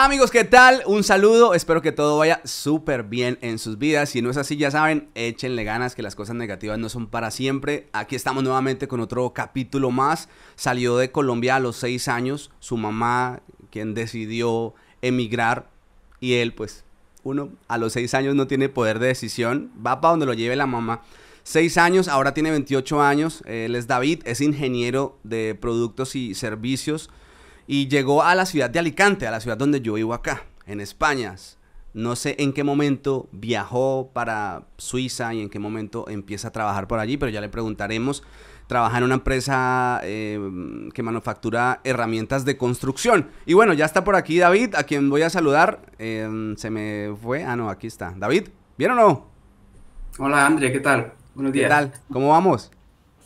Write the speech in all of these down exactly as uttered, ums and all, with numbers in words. Amigos, ¿qué tal? Un saludo, espero que todo vaya súper bien en sus vidas. Si no es así, ya saben, échenle ganas, que las cosas negativas no son para siempre. Aquí estamos nuevamente con otro capítulo más. Salió de Colombia a los seis años, su mamá, quien decidió emigrar, y él, pues, uno a los seis años no tiene poder de decisión, va para donde lo lleve la mamá. Seis años, ahora tiene veintiocho años, él es David, es ingeniero de productos y servicios. Y llegó a la ciudad de Alicante, a la ciudad donde yo vivo acá, en España. No sé en qué momento viajó para Suiza y en qué momento empieza a trabajar por allí, pero ya le preguntaremos. Trabaja en una empresa eh, que manufactura herramientas de construcción. Y bueno, ya está por aquí David, a quien voy a saludar. Eh, se me fue. Ah, no, aquí está. David, ¿bien o no? Hola, André, ¿qué tal? Buenos días. ¿Qué tal? ¿Cómo vamos?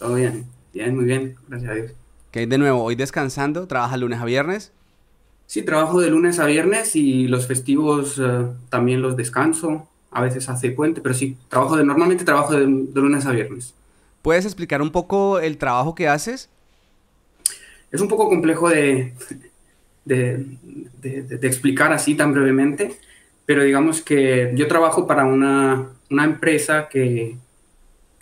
Todo bien. Bien, muy bien. Gracias a Dios. ¿Qué de nuevo? ¿Hoy descansando? ¿Trabajas lunes a viernes? Sí, trabajo de lunes a viernes y los festivos eh, también los descanso. A veces hace puente, pero sí, trabajo de, normalmente trabajo de, de lunes a viernes. ¿Puedes explicar un poco el trabajo que haces? Es un poco complejo de, de, de, de, de explicar así tan brevemente, pero digamos que yo trabajo para una, una empresa que...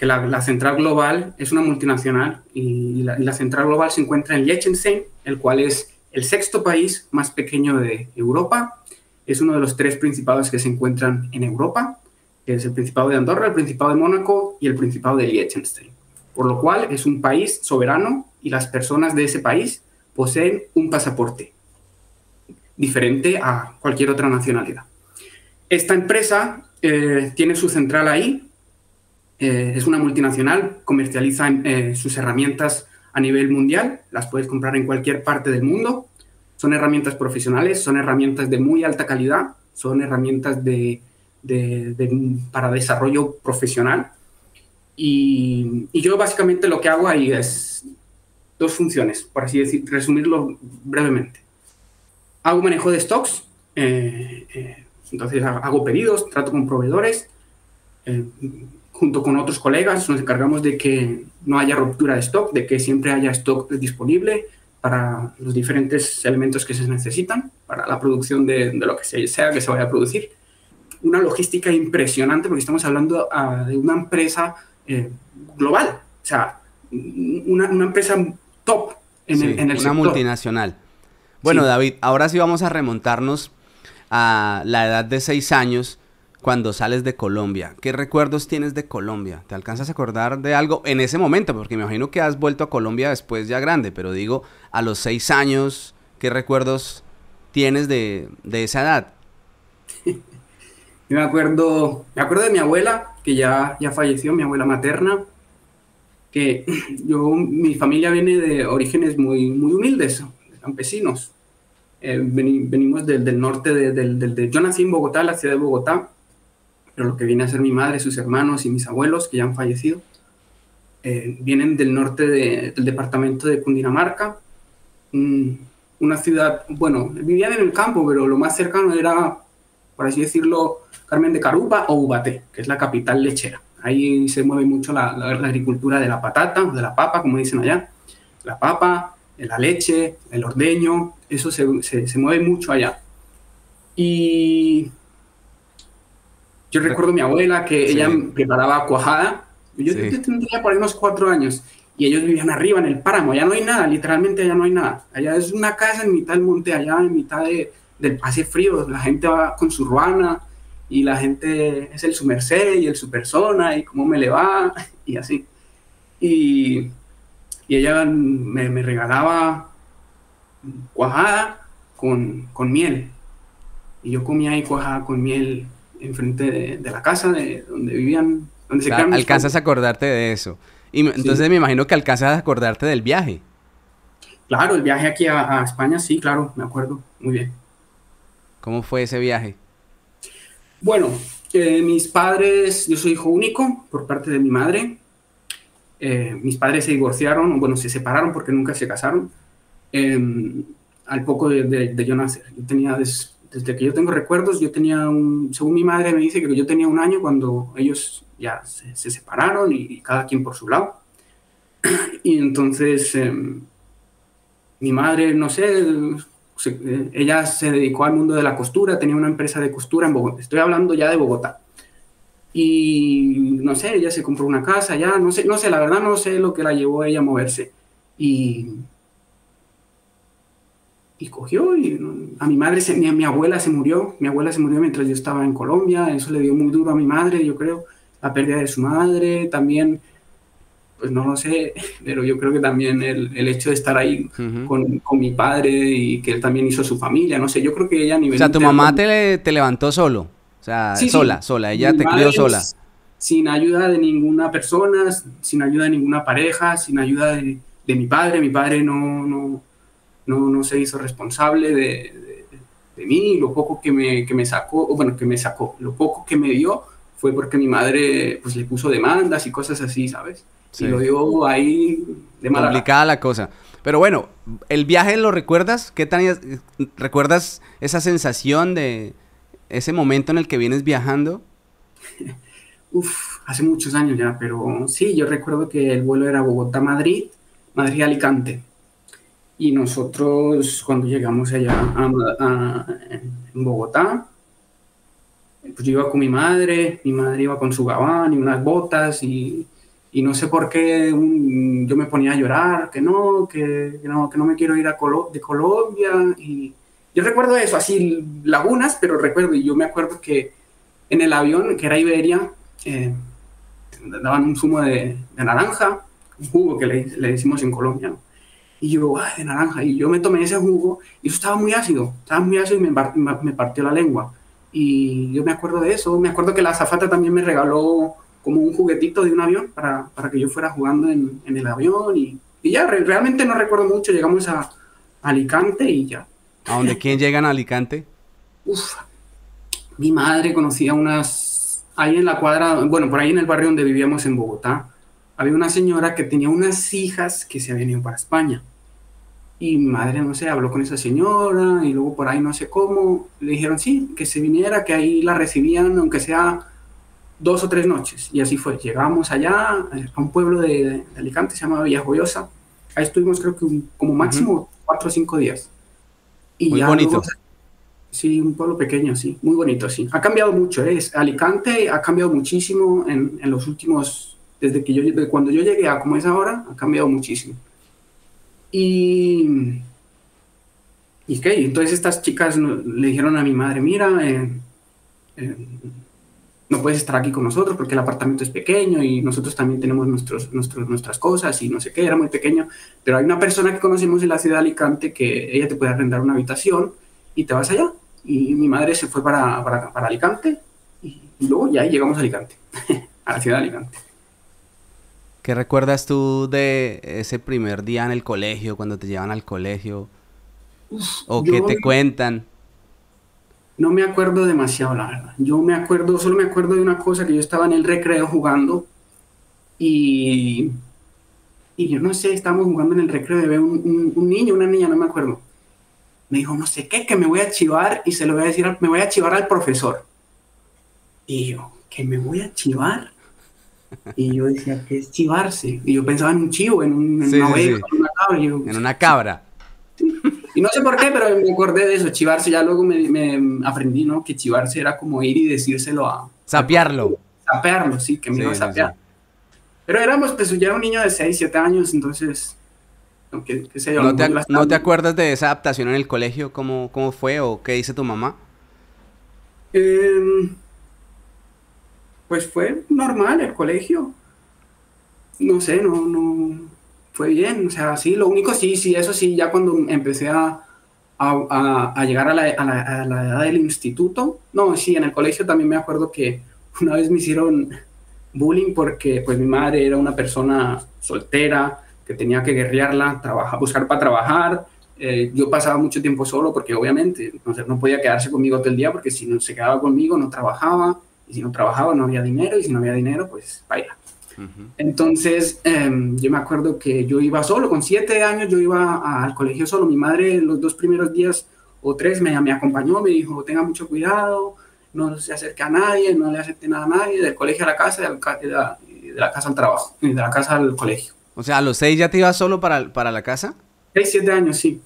que la, la central global es una multinacional y la, y la central global se encuentra en Liechtenstein, el cual es el sexto país más pequeño de Europa. Es uno de los tres principados que se encuentran en Europa, que es el Principado de Andorra, el Principado de Mónaco y el Principado de Liechtenstein. Por lo cual es un país soberano y las personas de ese país poseen un pasaporte diferente a cualquier otra nacionalidad. Esta empresa eh, tiene su central ahí. Eh, es una multinacional, comercializa eh, sus herramientas a nivel mundial, las puedes comprar en cualquier parte del mundo. Son herramientas profesionales, son herramientas de muy alta calidad, son herramientas de, de, de, para desarrollo profesional. Y, y yo básicamente lo que hago ahí es dos funciones, por así decir, resumirlo brevemente. Hago manejo de stocks, eh, eh, entonces hago pedidos, trato con proveedores, eh, junto con otros colegas nos encargamos de que no haya ruptura de stock, de que siempre haya stock disponible para los diferentes elementos que se necesitan, para la producción de, de lo que sea que se vaya a producir. Una logística impresionante porque estamos hablando uh, de una empresa eh, global, o sea, una, una empresa top en sí, el, en el una sector. Multinacional. Bueno, sí. David, ahora sí vamos a remontarnos a la edad de seis años. Cuando sales de Colombia, ¿qué recuerdos tienes de Colombia? ¿Te alcanzas a acordar de algo en ese momento? Porque me imagino que has vuelto a Colombia después ya grande, pero digo, a los seis años, ¿qué recuerdos tienes de, de esa edad? Yo me acuerdo, me acuerdo de mi abuela, que ya, ya falleció, mi abuela materna, que yo, mi familia viene de orígenes muy, muy humildes, campesinos. Eh, ven, venimos del, del norte, de, del, del, de, yo nací en Bogotá, la ciudad de Bogotá, pero lo que viene a ser mi madre, sus hermanos y mis abuelos, que ya han fallecido, eh, vienen del norte de, del departamento de Cundinamarca, un, una ciudad, bueno, vivían en el campo, pero lo más cercano era, por así decirlo, Carmen de Carupa o Ubaté, que es la capital lechera. Ahí se mueve mucho la, la, la agricultura de la patata, de la papa, como dicen allá, la papa, la leche, el ordeño, eso se, se, se mueve mucho allá. Y... yo recuerdo a mi abuela que sí. Ella preparaba cuajada. Yo, sí. yo tendría por ahí unos cuatro años. Y ellos vivían arriba en el páramo. Allá no hay nada, literalmente allá no hay nada. Allá es una casa en mitad del monte, allá en mitad de, del pase frío. La gente va con su ruana y la gente es el su merced y el su persona y cómo me le va y así. Y, y ella me, me regalaba cuajada con, con miel. Y yo comía ahí cuajada con miel enfrente de, de la casa de donde vivían, donde se quedaron. Alcanzas a acordarte de eso. Y entonces sí. Me imagino que alcanzas a acordarte del viaje. Claro, el viaje aquí a, a España, sí, claro, me acuerdo muy bien. ¿Cómo fue ese viaje? Bueno, eh, mis padres, yo soy hijo único por parte de mi madre. Eh, mis padres se divorciaron, bueno, se separaron porque nunca se casaron. Eh, al poco de, de, de yo nacer, yo tenía des, Desde que yo tengo recuerdos, yo tenía un... Según mi madre me dice que yo tenía un año cuando ellos ya se, se separaron y, y cada quien por su lado. Y entonces eh, mi madre, no sé, se, eh, ella se dedicó al mundo de la costura, tenía una empresa de costura en Bogotá, estoy hablando ya de Bogotá, y no sé, ella se compró una casa, ya no sé, no sé, la verdad no sé lo que la llevó a ella a moverse, y, y cogió, y no, a mi madre, se, mi, mi abuela se murió, mi abuela se murió mientras yo estaba en Colombia, eso le dio muy duro a mi madre, yo creo, la pérdida de su madre, también, pues no lo sé, pero yo creo que también el, el hecho de estar ahí uh-huh. con, con mi padre y que él también hizo su familia, no sé, yo creo que ella a nivel... O sea, tu mamá te, le, te levantó solo, o sea, sí, sola, sí. sola, ella mi te crió sola. Sin ayuda de ninguna persona, sin ayuda de ninguna pareja, sin ayuda de, de mi padre, mi padre no, no, no, no se hizo responsable de, de, de mí, lo poco que me, que me sacó, o bueno, que me sacó, lo poco que me dio fue porque mi madre pues le puso demandas y cosas así, ¿sabes? Sí. Y lo dio ahí de mala. Complicada la cosa. Pero bueno, ¿el viaje lo recuerdas? ¿Qué tan recuerdas esa sensación de ese momento en el que vienes viajando? Uf, hace muchos años ya, pero sí, yo recuerdo que el vuelo era Bogotá-Madrid, Madrid-Alicante. Y nosotros cuando llegamos allá a, a, en Bogotá, pues yo iba con mi madre, mi madre iba con su gabán y unas botas y... Y no sé por qué un, yo me ponía a llorar, que no, que, que, no, que no me quiero ir a Colo- de Colombia. Y yo recuerdo eso, así lagunas, pero recuerdo, y yo me acuerdo que en el avión, que era Iberia, eh, daban un zumo de, de naranja, un jugo que le, le decimos en Colombia, ¿no? Y yo, ay, de naranja, y yo me tomé ese jugo, y eso estaba muy ácido, estaba muy ácido y me, me partió la lengua. Y yo me acuerdo de eso, me acuerdo que la azafata también me regaló... como un juguetito de un avión para, para que yo fuera jugando en, en el avión y, y ya, re, realmente no recuerdo mucho, llegamos a, a Alicante y ya. ¿A dónde quién llegan a Alicante? Uf, mi madre conocía unas, ahí en la cuadra, bueno, por ahí en el barrio donde vivíamos en Bogotá, había una señora que tenía unas hijas que se habían ido para España y mi madre, no sé, habló con esa señora y luego por ahí no sé cómo, le dijeron sí, que se viniera, que ahí la recibían, aunque sea... dos o tres noches, y así fue. Llegamos allá a un pueblo de, de Alicante, se llama Villajoyosa. Ahí estuvimos creo que un, como máximo uh-huh. cuatro o cinco días. Y muy ya bonito. Luego, sí, un pueblo pequeño, sí, muy bonito, sí. Ha cambiado mucho, ¿eh? Alicante ha cambiado muchísimo en, en los últimos, desde que yo, desde cuando yo llegué a como es ahora, ha cambiado muchísimo. Y, y qué, entonces estas chicas le dijeron a mi madre, mira, eh, eh, no puedes estar aquí con nosotros porque el apartamento es pequeño y nosotros también tenemos nuestros, nuestros, nuestras cosas y no sé qué, era muy pequeño. Pero hay una persona que conocemos en la ciudad de Alicante que ella te puede arrendar una habitación y te vas allá. Y mi madre se fue para, para, para Alicante y, y luego ya llegamos a Alicante, a la ciudad de Alicante. ¿Qué recuerdas tú de ese primer día en el colegio, cuando te llevan al colegio? Uf, ¿O yo... qué te cuentan? No me acuerdo demasiado, la verdad. Yo me acuerdo, solo me acuerdo de una cosa, que yo estaba en el recreo jugando y, y yo no sé, estábamos jugando en el recreo y veo un, un, un niño, una niña, no me acuerdo. Me dijo, no sé qué, que me voy a chivar y se lo voy a decir, me voy a chivar al profesor. Y yo, ¿que me voy a chivar? Y yo decía, ¿qué es chivarse? Y yo pensaba en un chivo, en, un, en sí, una sí, oveja, sí. en una cabra. Yo, en una cabra. Y no sé por qué, pero me acordé de eso, chivarse, ya luego me, me aprendí, ¿no? Que chivarse era como ir y decírselo a... Sapearlo. Sapearlo, sí, que me sí, iba a sapear. Sí. Pero éramos, pues ya era un niño de seis, siete años, entonces... ¿Qué, qué sé yo? ¿No, te, ac- ¿No te acuerdas de esa adaptación en el colegio? ¿Cómo, cómo fue o qué dice tu mamá? Eh, pues fue normal el colegio. No sé, no... no... Fue bien, o sea, sí, lo único sí, sí, eso sí, ya cuando empecé a, a, a, a llegar a la, a, la, a la edad del instituto, no, sí, en el colegio también me acuerdo que una vez me hicieron bullying porque pues mi madre era una persona soltera, que tenía que guerrearla, trabajar, buscar para trabajar, eh, yo pasaba mucho tiempo solo porque obviamente no, no podía quedarse conmigo todo el día porque si no se quedaba conmigo no trabajaba, y si no trabajaba no había dinero, y si no había dinero pues baila. Entonces, eh, yo me acuerdo que yo iba solo, con siete años yo iba a, al colegio solo. Mi madre los dos primeros días o tres me, me acompañó, me dijo, tenga mucho cuidado, no se acerque a nadie, no le acepte nada a nadie, del colegio a la casa, de la, de la, de la casa al trabajo, de la casa al colegio. O sea, ¿a los seis ya te ibas solo para, para la casa? Seis, siete años, sí.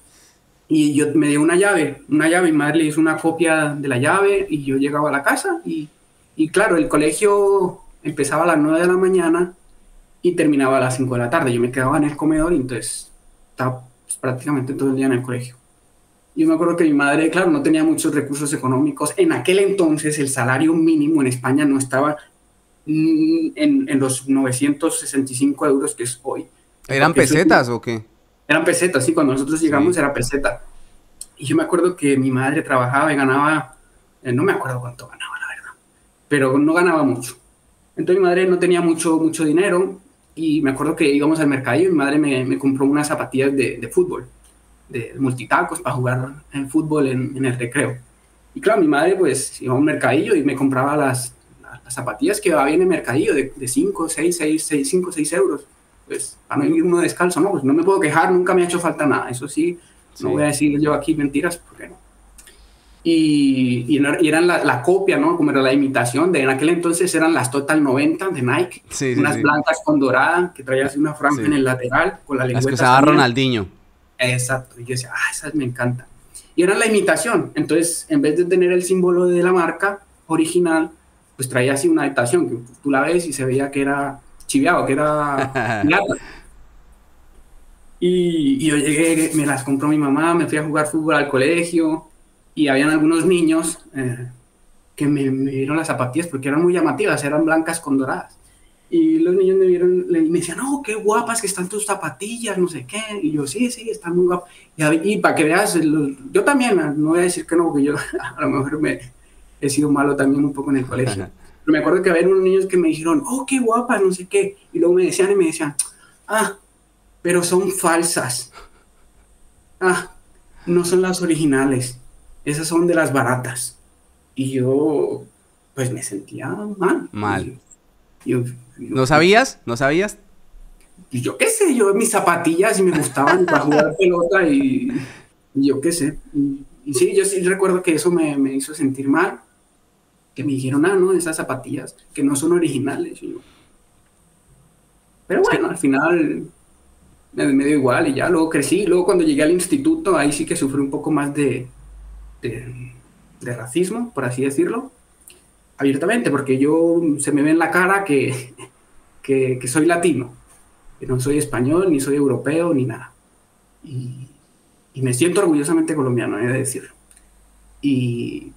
y yo me dio una llave, una llave, mi madre le hizo una copia de la llave y yo llegaba a la casa y, y claro, el colegio empezaba a las nueve de la mañana y terminaba a las cinco de la tarde. Yo me quedaba en el comedor y entonces estaba pues, prácticamente todo el día en el colegio. Yo me acuerdo que mi madre, claro, no tenía muchos recursos económicos. En aquel entonces el salario mínimo en España no estaba en, en los novecientos sesenta y cinco euros que es hoy. ¿Eran pesetas o qué? Eran pesetas, sí. Cuando nosotros llegamos sí. era peseta. Y yo me acuerdo que mi madre trabajaba y ganaba, eh, no me acuerdo cuánto ganaba, la verdad, pero no ganaba mucho. Entonces mi madre no tenía mucho, mucho dinero y me acuerdo que íbamos al mercadillo y mi madre me, me compró unas zapatillas de, de fútbol, de multitacos para jugar en fútbol en, en el recreo. Y claro, mi madre pues iba a un mercadillo y me compraba las, las zapatillas que había en el mercadillo de cinco, seis euros. Pues para no ir uno descalzo, no, pues no me puedo quejar, nunca me ha hecho falta nada. Eso sí, sí. no voy a decir yo aquí mentiras, porque no. Y, y, y eran la, la copia, ¿no? Como era la imitación de en aquel entonces eran las Total noventa de Nike, sí, unas sí, blancas sí. con dorada, que traías una franja sí. en el lateral, con la lengüeta. Las que usaba Ronaldinho. Exacto, y yo decía, ah, esas me encantan. Y era la imitación, entonces en vez de tener el símbolo de la marca original, pues traía así una imitación, que tú la ves y se veía que era chiviado, que era plata. Y, y yo llegué, me las compró mi mamá, me fui a jugar fútbol al colegio, y habían algunos niños eh, que me, me vieron las zapatillas porque eran muy llamativas, eran blancas con doradas. Y los niños me vieron, me decían, no, oh, qué guapas que están tus zapatillas, no sé qué. Y yo, sí, sí, están muy guapas. Y, y para que veas, los, yo también, no voy a decir que no, porque yo a lo mejor me, he sido malo también un poco en el colegio. Ajá. Pero me acuerdo que había unos niños que me dijeron, oh, qué guapas, no sé qué. Y luego me decían y me decían, ah, pero son falsas. Ah, no son las originales. Esas son de las baratas. Y yo, pues me sentía mal. Mal. Yo, yo, ¿No sabías? ¿No sabías? Yo qué sé, yo mis zapatillas y me gustaban para jugar pelota y, y yo qué sé. Y, y sí, yo sí recuerdo que eso me, me hizo sentir mal, que me dijeron, ah, no, esas zapatillas, que no son originales. Y yo, pero bueno, al final me, me dio igual y ya, luego crecí. Luego cuando llegué al instituto, ahí sí que sufrí un poco más de, de, de racismo, por así decirlo. Abiertamente, porque yo se me ve en la cara que, que, que soy latino, que no soy español, ni soy europeo, ni nada. Y, y me siento orgullosamente colombiano, he de decir. Y,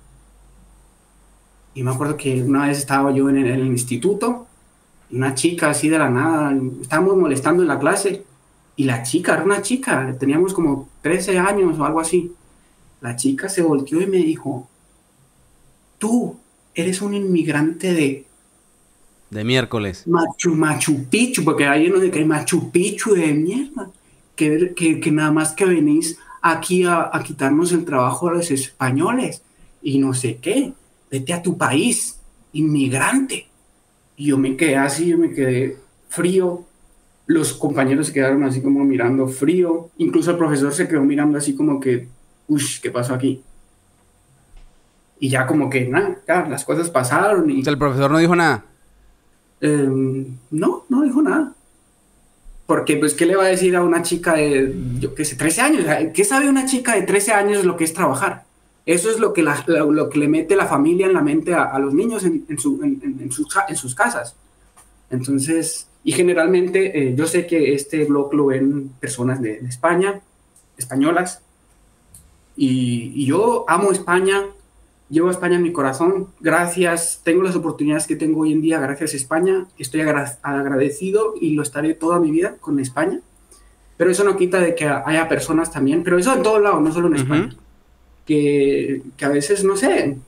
y me acuerdo que una vez estaba yo en el, en el instituto, una chica así de la nada, estábamos molestando en la clase, y la chica, era una chica, teníamos como trece años o algo así. La chica se volteó y me dijo, tú, eres un inmigrante de... De miércoles. Machu, Machu Picchu, porque ahí no sé qué, Machu Picchu de mierda. Que, que, que nada más que venís aquí a, a quitarnos el trabajo a los españoles. Y no sé qué. Vete a tu país, inmigrante. Y yo me quedé así, yo me quedé frío. Los compañeros se quedaron así como mirando frío. Incluso el profesor se quedó mirando así como que, uy, ¿qué pasó aquí? Y ya como que, nada, ya, las cosas pasaron. Y, o sea, ¿el profesor no dijo nada? Eh, no, no dijo nada. Porque, pues, ¿qué le va a decir a una chica de, yo qué sé, trece años? ¿Qué sabe una chica de trece años lo que es trabajar? Eso es lo que, la, lo, lo que le mete la familia en la mente a, a los niños en, en, su, en, en, en, sus, en sus casas. Entonces, y generalmente, eh, yo sé que este blog lo ven personas de, de España, españolas. Y, y yo amo España. Llevo a España en mi corazón, gracias, tengo las oportunidades que tengo hoy en día gracias a España, estoy agra- agradecido y lo estaré toda mi vida con España, pero eso no quita de que haya personas también, pero eso en todos lados, no solo en España, uh-huh. que, que a veces, no sé,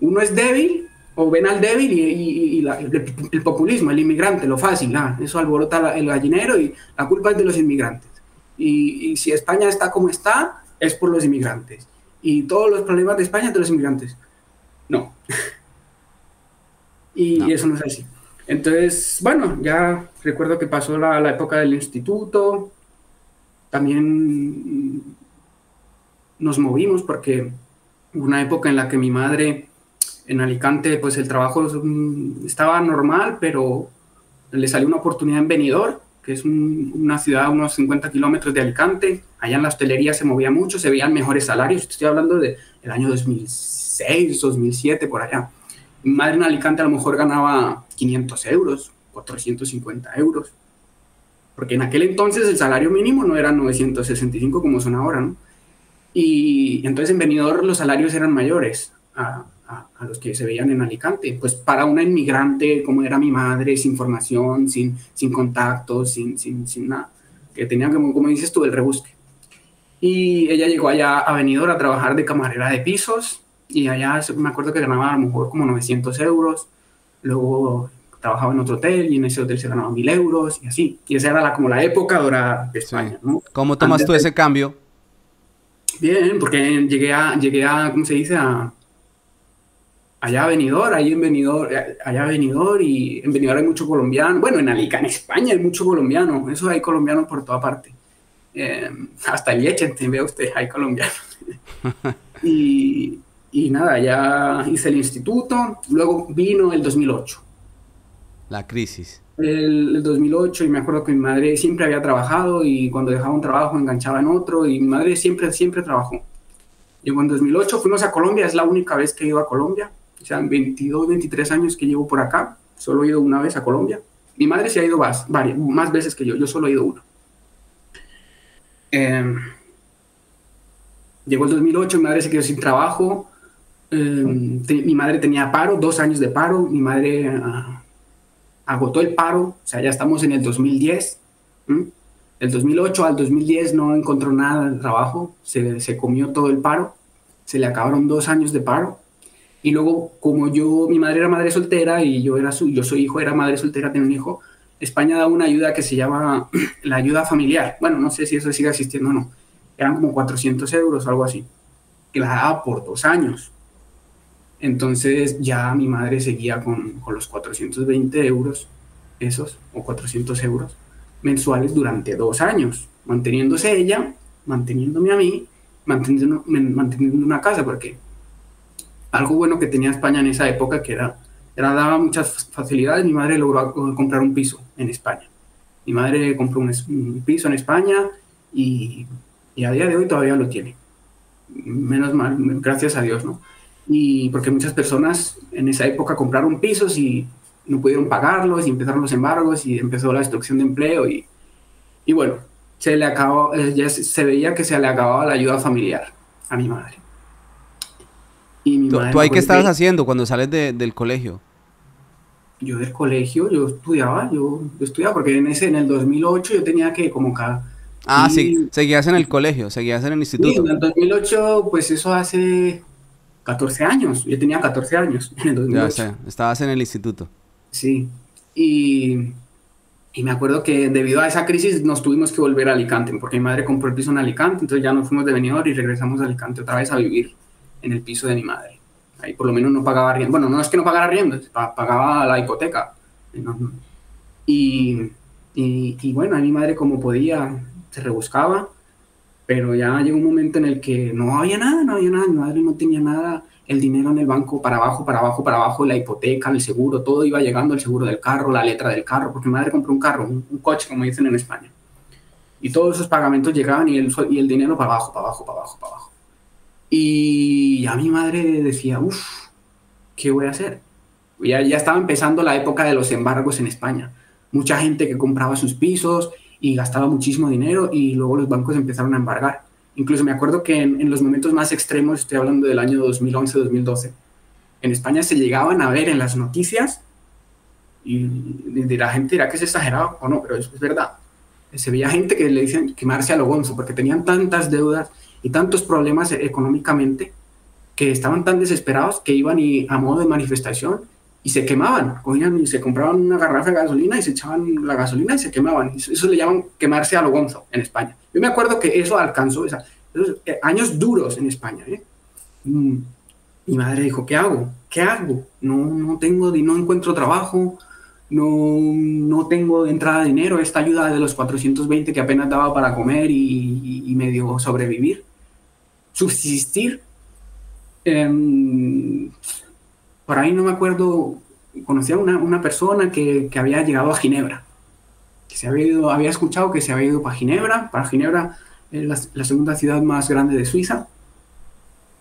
uno es débil o ven al débil y, y, y la, el, el populismo, el inmigrante, lo fácil, ah, eso alborota la, el gallinero y la culpa es de los inmigrantes. Y, y si España está como está, es por los inmigrantes. Y todos los problemas de España de los inmigrantes. No. y, no. y eso no es así. Entonces, bueno, ya recuerdo que pasó la, la época del instituto. También nos movimos porque hubo una época en la que mi madre en Alicante, pues el trabajo estaba normal, pero le salió una oportunidad en Benidorm, que es un, una ciudad a unos cincuenta kilómetros de Alicante. Allá en la hostelería se movía mucho, se veían mejores salarios. Estoy hablando del año dos mil seis, dos mil siete, por allá. Mi madre en Alicante a lo mejor ganaba quinientos euros, cuatrocientos cincuenta euros. Porque en aquel entonces el salario mínimo no era novecientos sesenta y cinco como son ahora, ¿no? Y entonces en Benidorm los salarios eran mayores a, a, a los que se veían en Alicante. Pues para una inmigrante como era mi madre, sin formación, sin, sin contactos, sin, sin, sin nada, que tenía, como, como dices tú, el rebusque. Y ella llegó allá a Benidorm a trabajar de camarera de pisos y allá me acuerdo que ganaba a lo mejor como novecientos euros, luego trabajaba en otro hotel y en ese hotel se ganaba mil euros y así. Y esa era la, como la época dorada de España, ¿no? ¿Cómo tomas Antes tú ese de... cambio? Bien, porque llegué a, llegué a, ¿cómo se dice? A, allá a Benidorm, ahí en Benidorm, allá a Benidorm y en Benidorm hay mucho colombiano. Bueno, en Alicante, en España hay mucho colombiano, eso hay colombianos por toda parte. Eh, hasta en Liechtenstein, vea usted, hay colombianos. y, y nada, ya hice el instituto, luego vino el dos mil ocho. La crisis. El, el dos mil ocho, y me acuerdo que mi madre siempre había trabajado y cuando dejaba un trabajo enganchaba en otro y mi madre siempre, siempre trabajó. Llegó en dos mil ocho, fuimos a Colombia, es la única vez que he ido a Colombia, o sea, en veintidós, veintitrés años que llevo por acá, solo he ido una vez a Colombia. Mi madre se ha ido más, varias, más veces que yo, yo solo he ido una. Eh, llegó el dos mil ocho, mi madre se quedó sin trabajo, eh, te, mi madre tenía paro, dos años de paro, mi madre... Uh, agotó el paro, o sea, ya estamos en el dos mil diez, ¿m? Del dos mil ocho al dos mil diez no encontró nada de trabajo, se, se comió todo el paro, se le acabaron dos años de paro, y luego, como yo, mi madre era madre soltera, y yo era su, yo soy hijo, era madre soltera, tenía un hijo, España da una ayuda que se llama la ayuda familiar, bueno, no sé si eso sigue existiendo o no, eran como cuatrocientos euros o algo así, que la daba por dos años. Entonces ya mi madre seguía con, con los cuatrocientos veinte euros, esos, o cuatrocientos euros mensuales durante dos años, manteniéndose ella, manteniéndome a mí, manteniendo, manteniendo una casa, porque algo bueno que tenía España en esa época que era, era daba muchas facilidades. Mi madre logró comprar un piso en España. Mi madre compró un, un piso en España y, y a día de hoy todavía lo tiene. Menos mal, gracias a Dios, ¿no? Y porque muchas personas en esa época compraron pisos y no pudieron pagarlos y empezaron los embargos y empezó la destrucción de empleo y, y bueno, se le acabó, ya se, se veía que se le acababa la ayuda familiar a mi madre. Y mi ¿Tú, madre ¿tú ahí qué estabas que, haciendo cuando sales de, del colegio? Yo del colegio, yo estudiaba, yo, yo estudiaba porque en, ese, en el dos mil ocho yo tenía que como cada... Ah, y, sí, seguías en el colegio, seguías en el instituto. Sí, en el dos mil ocho pues eso hace... catorce años, yo tenía catorce años en el dos mil ocho. Ya, o sea, estabas en el instituto. Sí, y, y me acuerdo que debido a esa crisis nos tuvimos que volver a Alicante, porque mi madre compró el piso en Alicante, entonces ya nos fuimos de Benidorm y regresamos a Alicante otra vez a vivir en el piso de mi madre. Ahí por lo menos no pagaba arriendo, bueno, no es que no pagara arriendo, pagaba la hipoteca. Y, y, y bueno, a mi madre como podía, se rebuscaba. Pero ya llegó un momento en el que no había nada, no había nada, mi madre no tenía nada, el dinero en el banco para abajo, para abajo, para abajo, la hipoteca, el seguro, todo iba llegando, el seguro del carro, la letra del carro, porque mi madre compró un carro, un, un coche, como dicen en España. Y todos esos pagamentos llegaban y el, y el dinero para abajo, para abajo, para abajo, para abajo. Y ya mi madre decía, uff, ¿qué voy a hacer? Ya, ya estaba empezando la época de los embargos en España. Mucha gente que compraba sus pisos y gastaba muchísimo dinero y luego los bancos empezaron a embargar. Incluso me acuerdo que en, en los momentos más extremos, estoy hablando del año dos mil once, dos mil doce, en España se llegaban a ver en las noticias y la gente dirá que es exagerado o no, pero eso es verdad. Se veía gente que le decían quemarse a lo gonzo porque tenían tantas deudas y tantos problemas económicamente que estaban tan desesperados que iban y, a modo de manifestación, y se quemaban, cogían y se compraban una garrafa de gasolina y se echaban la gasolina y se quemaban. Eso, eso le llaman quemarse a lo gonzo en España. Yo me acuerdo que eso alcanzó, o sea, esos años duros en España, ¿eh? Mi madre dijo, ¿qué hago? ¿Qué hago? No, no tengo, no encuentro trabajo, no, no tengo entrada de dinero, esta ayuda de los cuatrocientos veinte que apenas daba para comer y, y, y medio sobrevivir, subsistir. Eh, Por ahí no me acuerdo, conocí a una, una persona que, que había llegado a Ginebra que se había ido, había escuchado que se había ido para Ginebra, para Ginebra, eh, la, la segunda ciudad más grande de Suiza,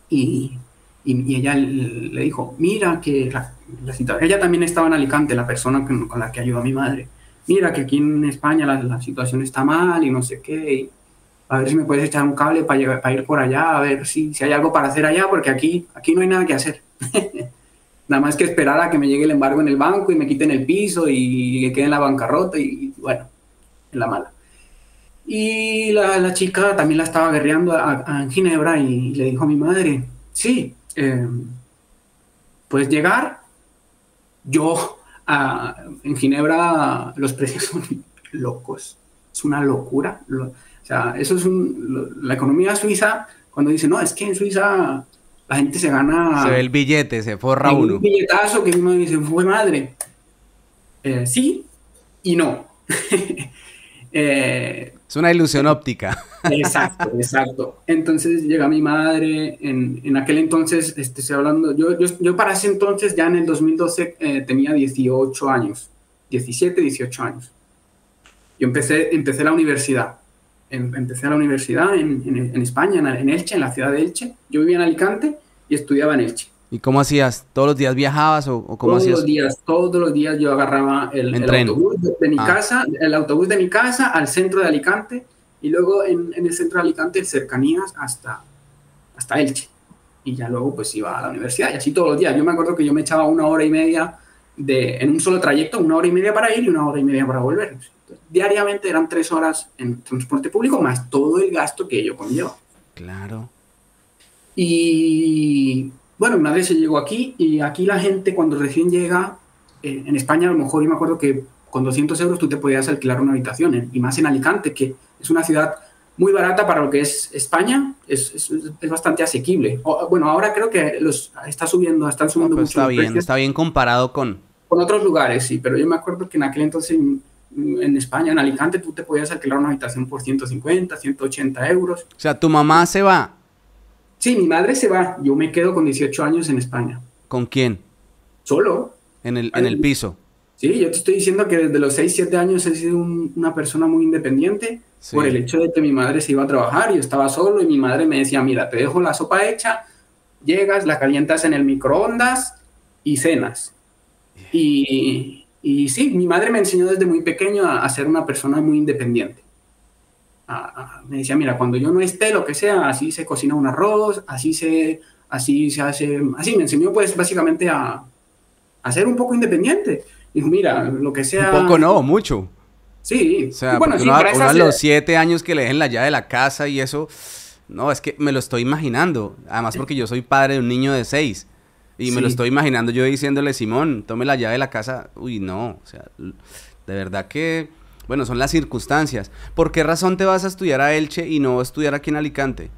y, y, y ella le dijo, mira que, la, la situación, ella también estaba en Alicante, la persona con, con la que ayudó a mi madre, mira que aquí en España la, la situación está mal y no sé qué, y a ver si me puedes echar un cable para, llevar, para ir por allá, a ver si, si hay algo para hacer allá, porque aquí, aquí no hay nada que hacer. Nada más que esperar a que me llegue el embargo en el banco y me quiten el piso y que quede en la bancarrota y, bueno, en la mala. Y la, la chica también la estaba guerreando a, a, en Ginebra y le dijo a mi madre, sí, eh, puedes llegar. Yo, a, en Ginebra los precios son locos, es una locura. Lo, o sea, eso es un, lo, la economía suiza, cuando dice, no, es que en Suiza la gente se gana... Se ve el billete, se forra uno. Un billetazo que uno dice, fue madre. Eh, sí y no. eh, es una ilusión óptica. Exacto, exacto. Entonces llega mi madre, en, en aquel entonces, este, estoy hablando, yo, yo, yo para ese entonces, ya en el dos mil doce, eh, tenía dieciocho años, diecisiete, dieciocho años. Yo empecé, empecé la universidad. Empecé a la universidad en, en, en España, en, en Elche, en la ciudad de Elche. Yo vivía en Alicante y estudiaba en Elche. ¿Y cómo hacías? ¿Todos los días viajabas o, o cómo todos hacías? Todos los días, todos los días yo agarraba el, el autobús de, de mi ah. casa, el autobús de mi casa al centro de Alicante y luego en, en el centro de Alicante, cercanías hasta, hasta Elche. Y ya luego pues iba a la universidad y así todos los días. Yo me acuerdo que yo me echaba una hora y media de, en un solo trayecto, una hora y media para ir y una hora y media para volver. Diariamente eran tres horas en transporte público más todo el gasto que ello conlleva. Claro. Y bueno, una vez se llegó aquí y aquí la gente cuando recién llega, eh, en España a lo mejor yo me acuerdo que con doscientos euros tú te podías alquilar una habitación, eh, y más en Alicante, que es una ciudad muy barata para lo que es España, es, es, es bastante asequible. O, bueno, ahora creo que los está subiendo, están subiendo no, pues mucho. Está bien, precios, está bien comparado con... Con otros lugares, sí, pero yo me acuerdo que en aquel entonces... En España, en Alicante, tú te podías alquilar una habitación por ciento cincuenta, ciento ochenta euros. O sea, ¿tu mamá se va? Sí, mi madre se va. Yo me quedo con dieciocho años en España. ¿Con quién? Solo. ¿En el, en el piso? Sí, yo te estoy diciendo que desde los seis, siete años he sido un, una persona muy independiente, sí, por el hecho de que mi madre se iba a trabajar, yo estaba solo y mi madre me decía, mira, te dejo la sopa hecha, llegas, la calientas en el microondas y cenas. Y... Y sí, mi madre me enseñó desde muy pequeño a, a ser una persona muy independiente. A, a, me decía, mira, cuando yo no esté, lo que sea, así se cocina un arroz, así se, así se hace... Así me enseñó, pues, básicamente a, a ser un poco independiente. Dijo, mira, lo que sea... Un poco no, mucho. Sí. O sea, bueno, uno, uno a los siete años que le dejen la llave de la casa y eso... No, es que me lo estoy imaginando. Además, porque yo soy padre de un niño de seis. Y me sí. lo estoy imaginando yo diciéndole, Simón, tome la llave de la casa. Uy, no, o sea, de verdad que, bueno, son las circunstancias. ¿Por qué razón te vas a estudiar a Elche y no estudiar aquí en Alicante?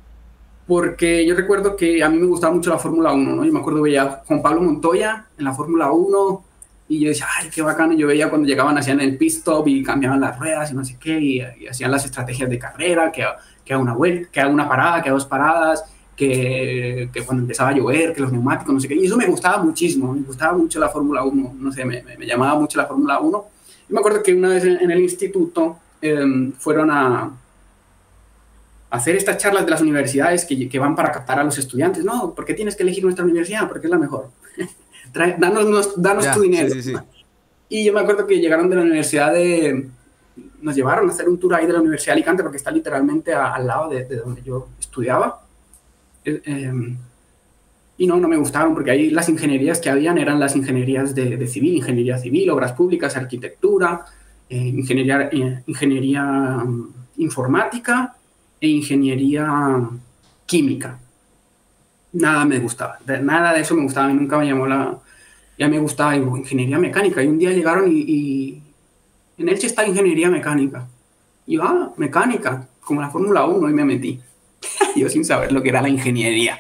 Porque yo recuerdo que a mí me gustaba mucho la Fórmula uno, ¿no? Yo me acuerdo que veía a Juan Pablo Montoya en la Fórmula uno y yo decía, ay, qué bacano. Yo veía cuando llegaban, hacían el pit stop y cambiaban las ruedas y no sé qué, y, y hacían las estrategias de carrera, que, que haga una vuelta, que haga una parada, que haga dos paradas... Que, que cuando empezaba a llover, que los neumáticos, no sé qué, y eso me gustaba muchísimo, me gustaba mucho la Fórmula uno, no sé, me, me, me llamaba mucho la Fórmula uno. Y me acuerdo que una vez en, en el instituto eh, fueron a, a hacer estas charlas de las universidades que, que van para captar a los estudiantes, no, ¿por qué tienes que elegir nuestra universidad? Porque es la mejor. Trae, danos nos, danos ya, tu dinero. Sí, sí, sí. Y yo me acuerdo que llegaron de la universidad de... Nos llevaron a hacer un tour ahí de la Universidad de Alicante, porque está literalmente a, al lado de, de donde yo estudiaba. Eh, y no, no me gustaron porque ahí las ingenierías que habían eran las ingenierías de, de civil, ingeniería civil, obras públicas, arquitectura, eh, ingeniería, eh, ingeniería um, informática e ingeniería química. Nada me gustaba, de, nada de eso me gustaba, a mí nunca me llamó la... Ya me gustaba digo, ingeniería mecánica y un día llegaron y, y en Elche está ingeniería mecánica. Y yo, ah, mecánica, como la Fórmula uno y me metí. Yo sin saber lo que era la ingeniería.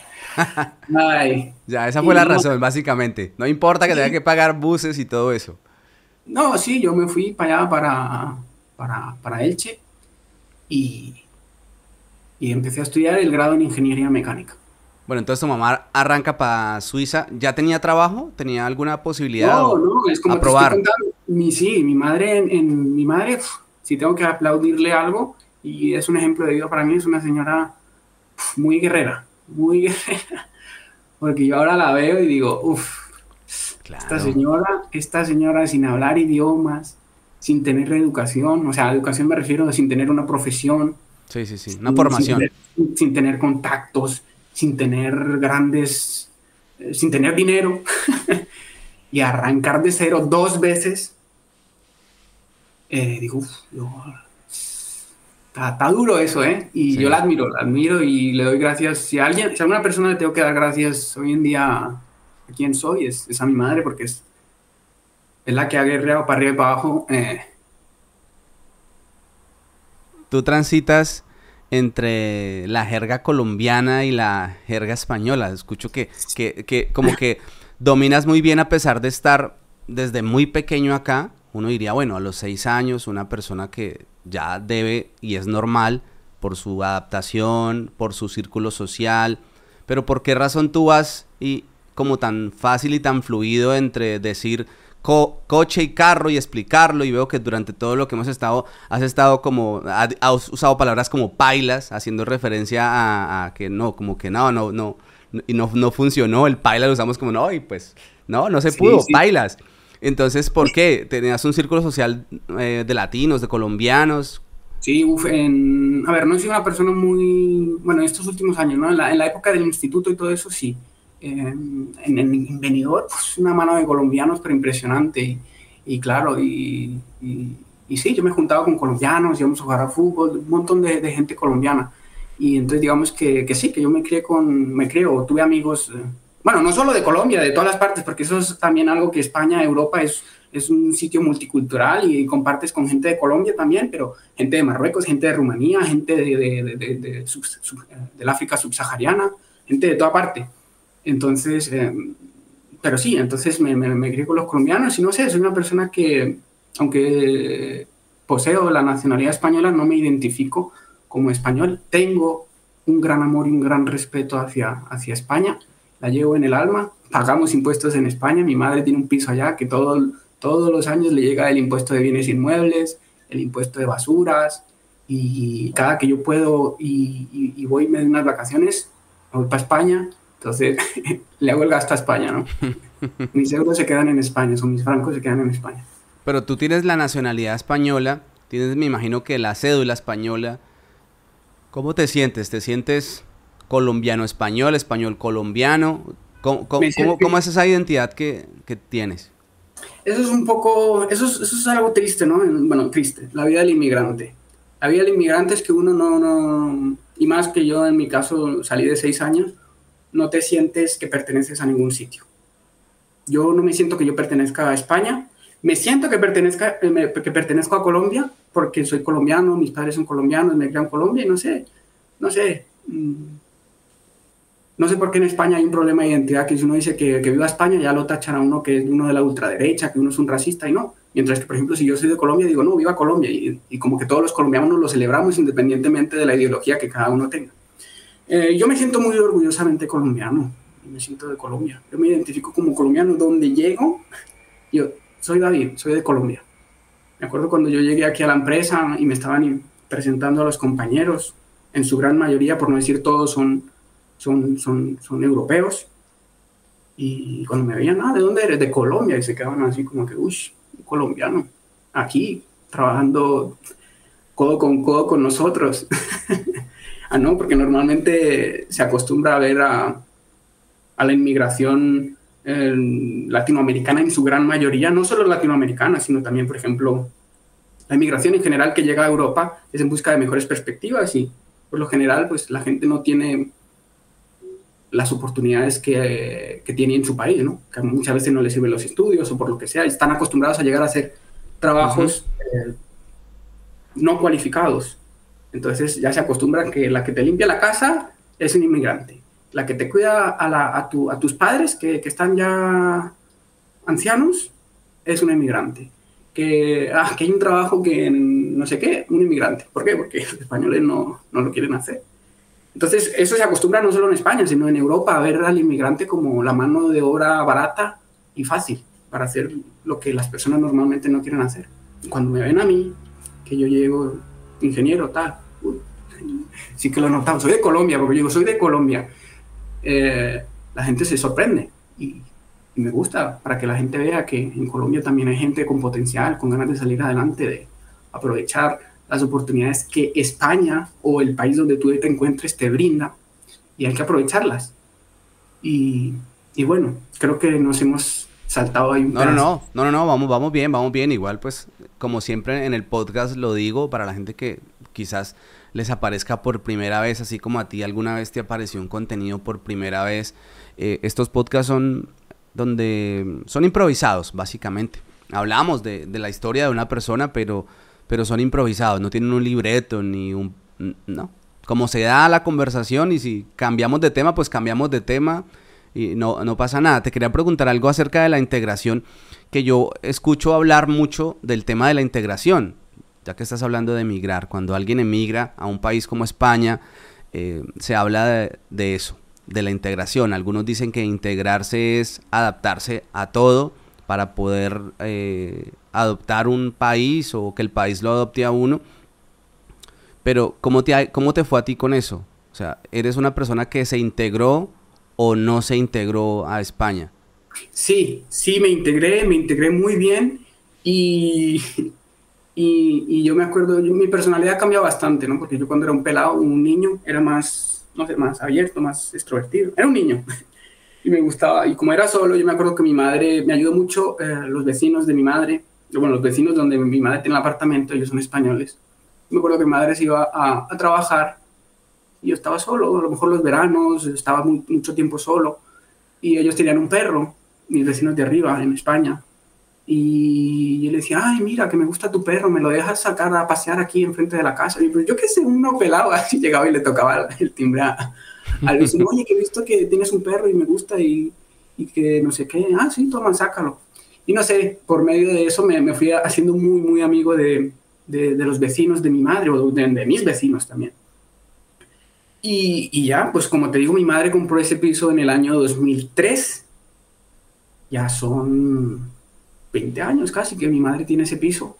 Ay, ya, esa fue la no, razón, básicamente. No importa que sí. tenga que pagar buses y todo eso. No, sí, yo me fui para allá, para, para, para Elche, y, y empecé a estudiar el grado en ingeniería mecánica. Bueno, entonces tu mamá arranca para Suiza. ¿Ya tenía trabajo? ¿Tenía alguna posibilidad? No, no, es como te estoy contando. Mi, sí, mi madre, en, en, mi madre si tengo que aplaudirle algo, y es un ejemplo de vida para mí, es una señora muy guerrera, muy guerrera, porque yo ahora la veo y digo, uff, claro. esta señora, esta señora sin hablar idiomas, sin tener educación, o sea, educación me refiero a sin tener una profesión, sí, sí, sí, una formación, sin, sin, sin tener contactos, sin tener grandes, eh, sin tener dinero, y arrancar de cero dos veces, eh, digo, uff, está, está duro eso, ¿eh? Y sí. yo la admiro, la admiro y le doy gracias. Si a alguien, si a alguna persona le tengo que dar gracias hoy en día a quien soy, es, es a mi madre, porque es, es la que ha guerreado para arriba y para abajo. Eh. Tú transitas entre la jerga colombiana y la jerga española. Escucho que, que, que como que dominas muy bien a pesar de estar desde muy pequeño acá. Uno diría, bueno, a los seis años, una persona que ya debe, y es normal, por su adaptación, por su círculo social. Pero ¿por qué razón tú vas y como tan fácil y tan fluido entre decir co coche y carro y explicarlo? Y veo que durante todo lo que hemos estado, has estado como, has, has usado palabras como pailas, haciendo referencia a, a que no, como que no, no, no, y no, no funcionó, el paila lo usamos como no, y pues no, no se sí, pudo, sí. pailas. Entonces, ¿por qué? ¿Tenías un círculo social eh, de latinos, de colombianos? Sí, uf, en, a ver, no he sido una persona muy... Bueno, en estos últimos años, ¿no? En la, en la época del instituto y todo eso, sí. Eh, en, en Benidorm, pues, una mano de colombianos, pero impresionante. Y, y claro, y, y, y sí, yo me juntaba con colombianos, íbamos a jugar a fútbol, un montón de, de gente colombiana. Y entonces, digamos que, que sí, que yo me crié con... Me creo, tuve amigos... Eh, Bueno, no solo de Colombia, de todas las partes, porque eso es también algo que España, Europa, es, es un sitio multicultural y compartes con gente de Colombia también, pero gente de Marruecos, gente de Rumanía, gente de, de, de, de, de sub, sub, del África subsahariana, gente de toda parte. Entonces, eh, pero sí, entonces me, me, me crié con los colombianos y no sé, soy una persona que, aunque poseo la nacionalidad española, no me identifico como español. Tengo un gran amor y un gran respeto hacia, hacia España. La llevo en el alma, pagamos impuestos en España, mi madre tiene un piso allá que todo, todos los años le llega el impuesto de bienes inmuebles, el impuesto de basuras, y cada que yo puedo y, y, y voy me doy unas vacaciones, voy para España, entonces le hago el gasto a España, ¿no? Mis euros se quedan en España, o mis francos se quedan en España. Pero tú tienes la nacionalidad española, tienes, me imagino que la cédula española, ¿cómo te sientes? ¿Te sientes... colombiano-español, español-colombiano? ¿Cómo, cómo, cómo, ¿Cómo es esa identidad que, que tienes? Eso es un poco... Eso es, eso es algo triste, ¿no? Bueno, triste. La vida del inmigrante. La vida del inmigrante es que uno no... no y más que yo, en mi caso, salí de seis años, no te sientes que perteneces a ningún sitio. Yo no me siento que yo pertenezca a España. Me siento que, pertenezca, que pertenezco a Colombia porque soy colombiano, mis padres son colombianos, me crié en Colombia y no sé. No sé... No sé por qué en España hay un problema de identidad, que si uno dice que, que viva España ya lo tachan a uno que es uno de la ultraderecha, que uno es un racista y no. Mientras que, por ejemplo, si yo soy de Colombia, digo, no, viva Colombia. Y, y como que todos los colombianos lo celebramos independientemente de la ideología que cada uno tenga. Eh, yo me siento muy orgullosamente colombiano. Me siento de Colombia. Yo me identifico como colombiano. Donde llego, yo soy David, soy de Colombia. Me acuerdo cuando yo llegué aquí a la empresa y me estaban presentando a los compañeros, en su gran mayoría, por no decir todos, son... Son, son, son europeos, y cuando me veían, ah, ¿de dónde eres? De Colombia, y se quedaban así como que, uy, colombiano, aquí, trabajando codo con codo con nosotros. Ah, no, porque normalmente se acostumbra a ver a, a la inmigración eh, latinoamericana en su gran mayoría, no solo latinoamericana, sino también, por ejemplo, la inmigración en general que llega a Europa es en busca de mejores perspectivas, y por lo general, pues la gente no tiene... las oportunidades que, que tiene en su país, ¿no? Que muchas veces no les sirven los estudios o por lo que sea, están acostumbrados a llegar a hacer trabajos eh, no cualificados. Entonces ya se acostumbran que la que te limpia la casa es un inmigrante, la que te cuida a, la, a, tu, a tus padres que, que están ya ancianos es un inmigrante, que, ah, que hay un trabajo que no sé qué, un inmigrante. ¿Por qué? Porque los españoles no, no lo quieren hacer. Entonces, eso se acostumbra no solo en España, sino en Europa, a ver al inmigrante como la mano de obra barata y fácil para hacer lo que las personas normalmente no quieren hacer. Cuando me ven a mí, que yo llego, ingeniero, tal. Uy, sí que lo notamos, soy de Colombia, porque yo digo, soy de Colombia. Eh, la gente se sorprende y, y me gusta para que la gente vea que en Colombia también hay gente con potencial, con ganas de salir adelante, de aprovechar las oportunidades que España o el país donde tú te encuentres te brinda, y hay que aprovecharlas. Y, y bueno, creo que nos hemos saltado ahí un no, no, no, no, no, no, vamos, vamos bien, vamos bien. Igual, pues, como siempre en el podcast lo digo para la gente que quizás les aparezca por primera vez, así como a ti alguna vez te apareció un contenido por primera vez. Eh, estos podcasts son donde son improvisados, básicamente. Hablamos de, de la historia de una persona, pero, pero son improvisados, no tienen un libreto ni un... no. Como se da la conversación y si cambiamos de tema, pues cambiamos de tema y no, no pasa nada. Te quería preguntar algo acerca de la integración, que yo escucho hablar mucho del tema de la integración, ya que estás hablando de emigrar. Cuando alguien emigra a un país como España, eh, se habla de, de eso, de la integración. Algunos dicen que integrarse es adaptarse a todo para poder eh, adoptar un país o que el país lo adopte a uno. Pero, ¿cómo te, ¿cómo te fue a ti con eso? O sea, ¿eres una persona que se integró o no se integró a España? Sí, sí, me integré, me integré muy bien y, y, y yo me acuerdo, yo, mi personalidad ha cambiado bastante, ¿no? Porque yo cuando era un pelado, un niño, era más, no sé, más abierto, más extrovertido, era un niño y me gustaba, y como era solo, yo me acuerdo que mi madre, me ayudó mucho, eh, los vecinos de mi madre, bueno, los vecinos donde mi madre tiene el apartamento, ellos son españoles. Me acuerdo que mi madre se iba a, a trabajar y yo estaba solo, a lo mejor los veranos, estaba muy, mucho tiempo solo. Y ellos tenían un perro, mis vecinos de arriba, en España. Y yo le decía, ay, mira, que me gusta tu perro, me lo dejas sacar a pasear aquí enfrente de la casa. Y yo, yo qué sé, uno pelado, así llegaba y le tocaba el timbre a, al vecino. Oye, que he visto que tienes un perro y me gusta y, y que no sé qué. Ah, sí, toma, sácalo. Y no sé, por medio de eso me, me fui haciendo muy, muy amigo de... De, de los vecinos de mi madre o de, de mis vecinos también. Y, y ya, pues como te digo, mi madre compró ese piso en el año dos mil tres. Ya son veinte años casi que mi madre tiene ese piso.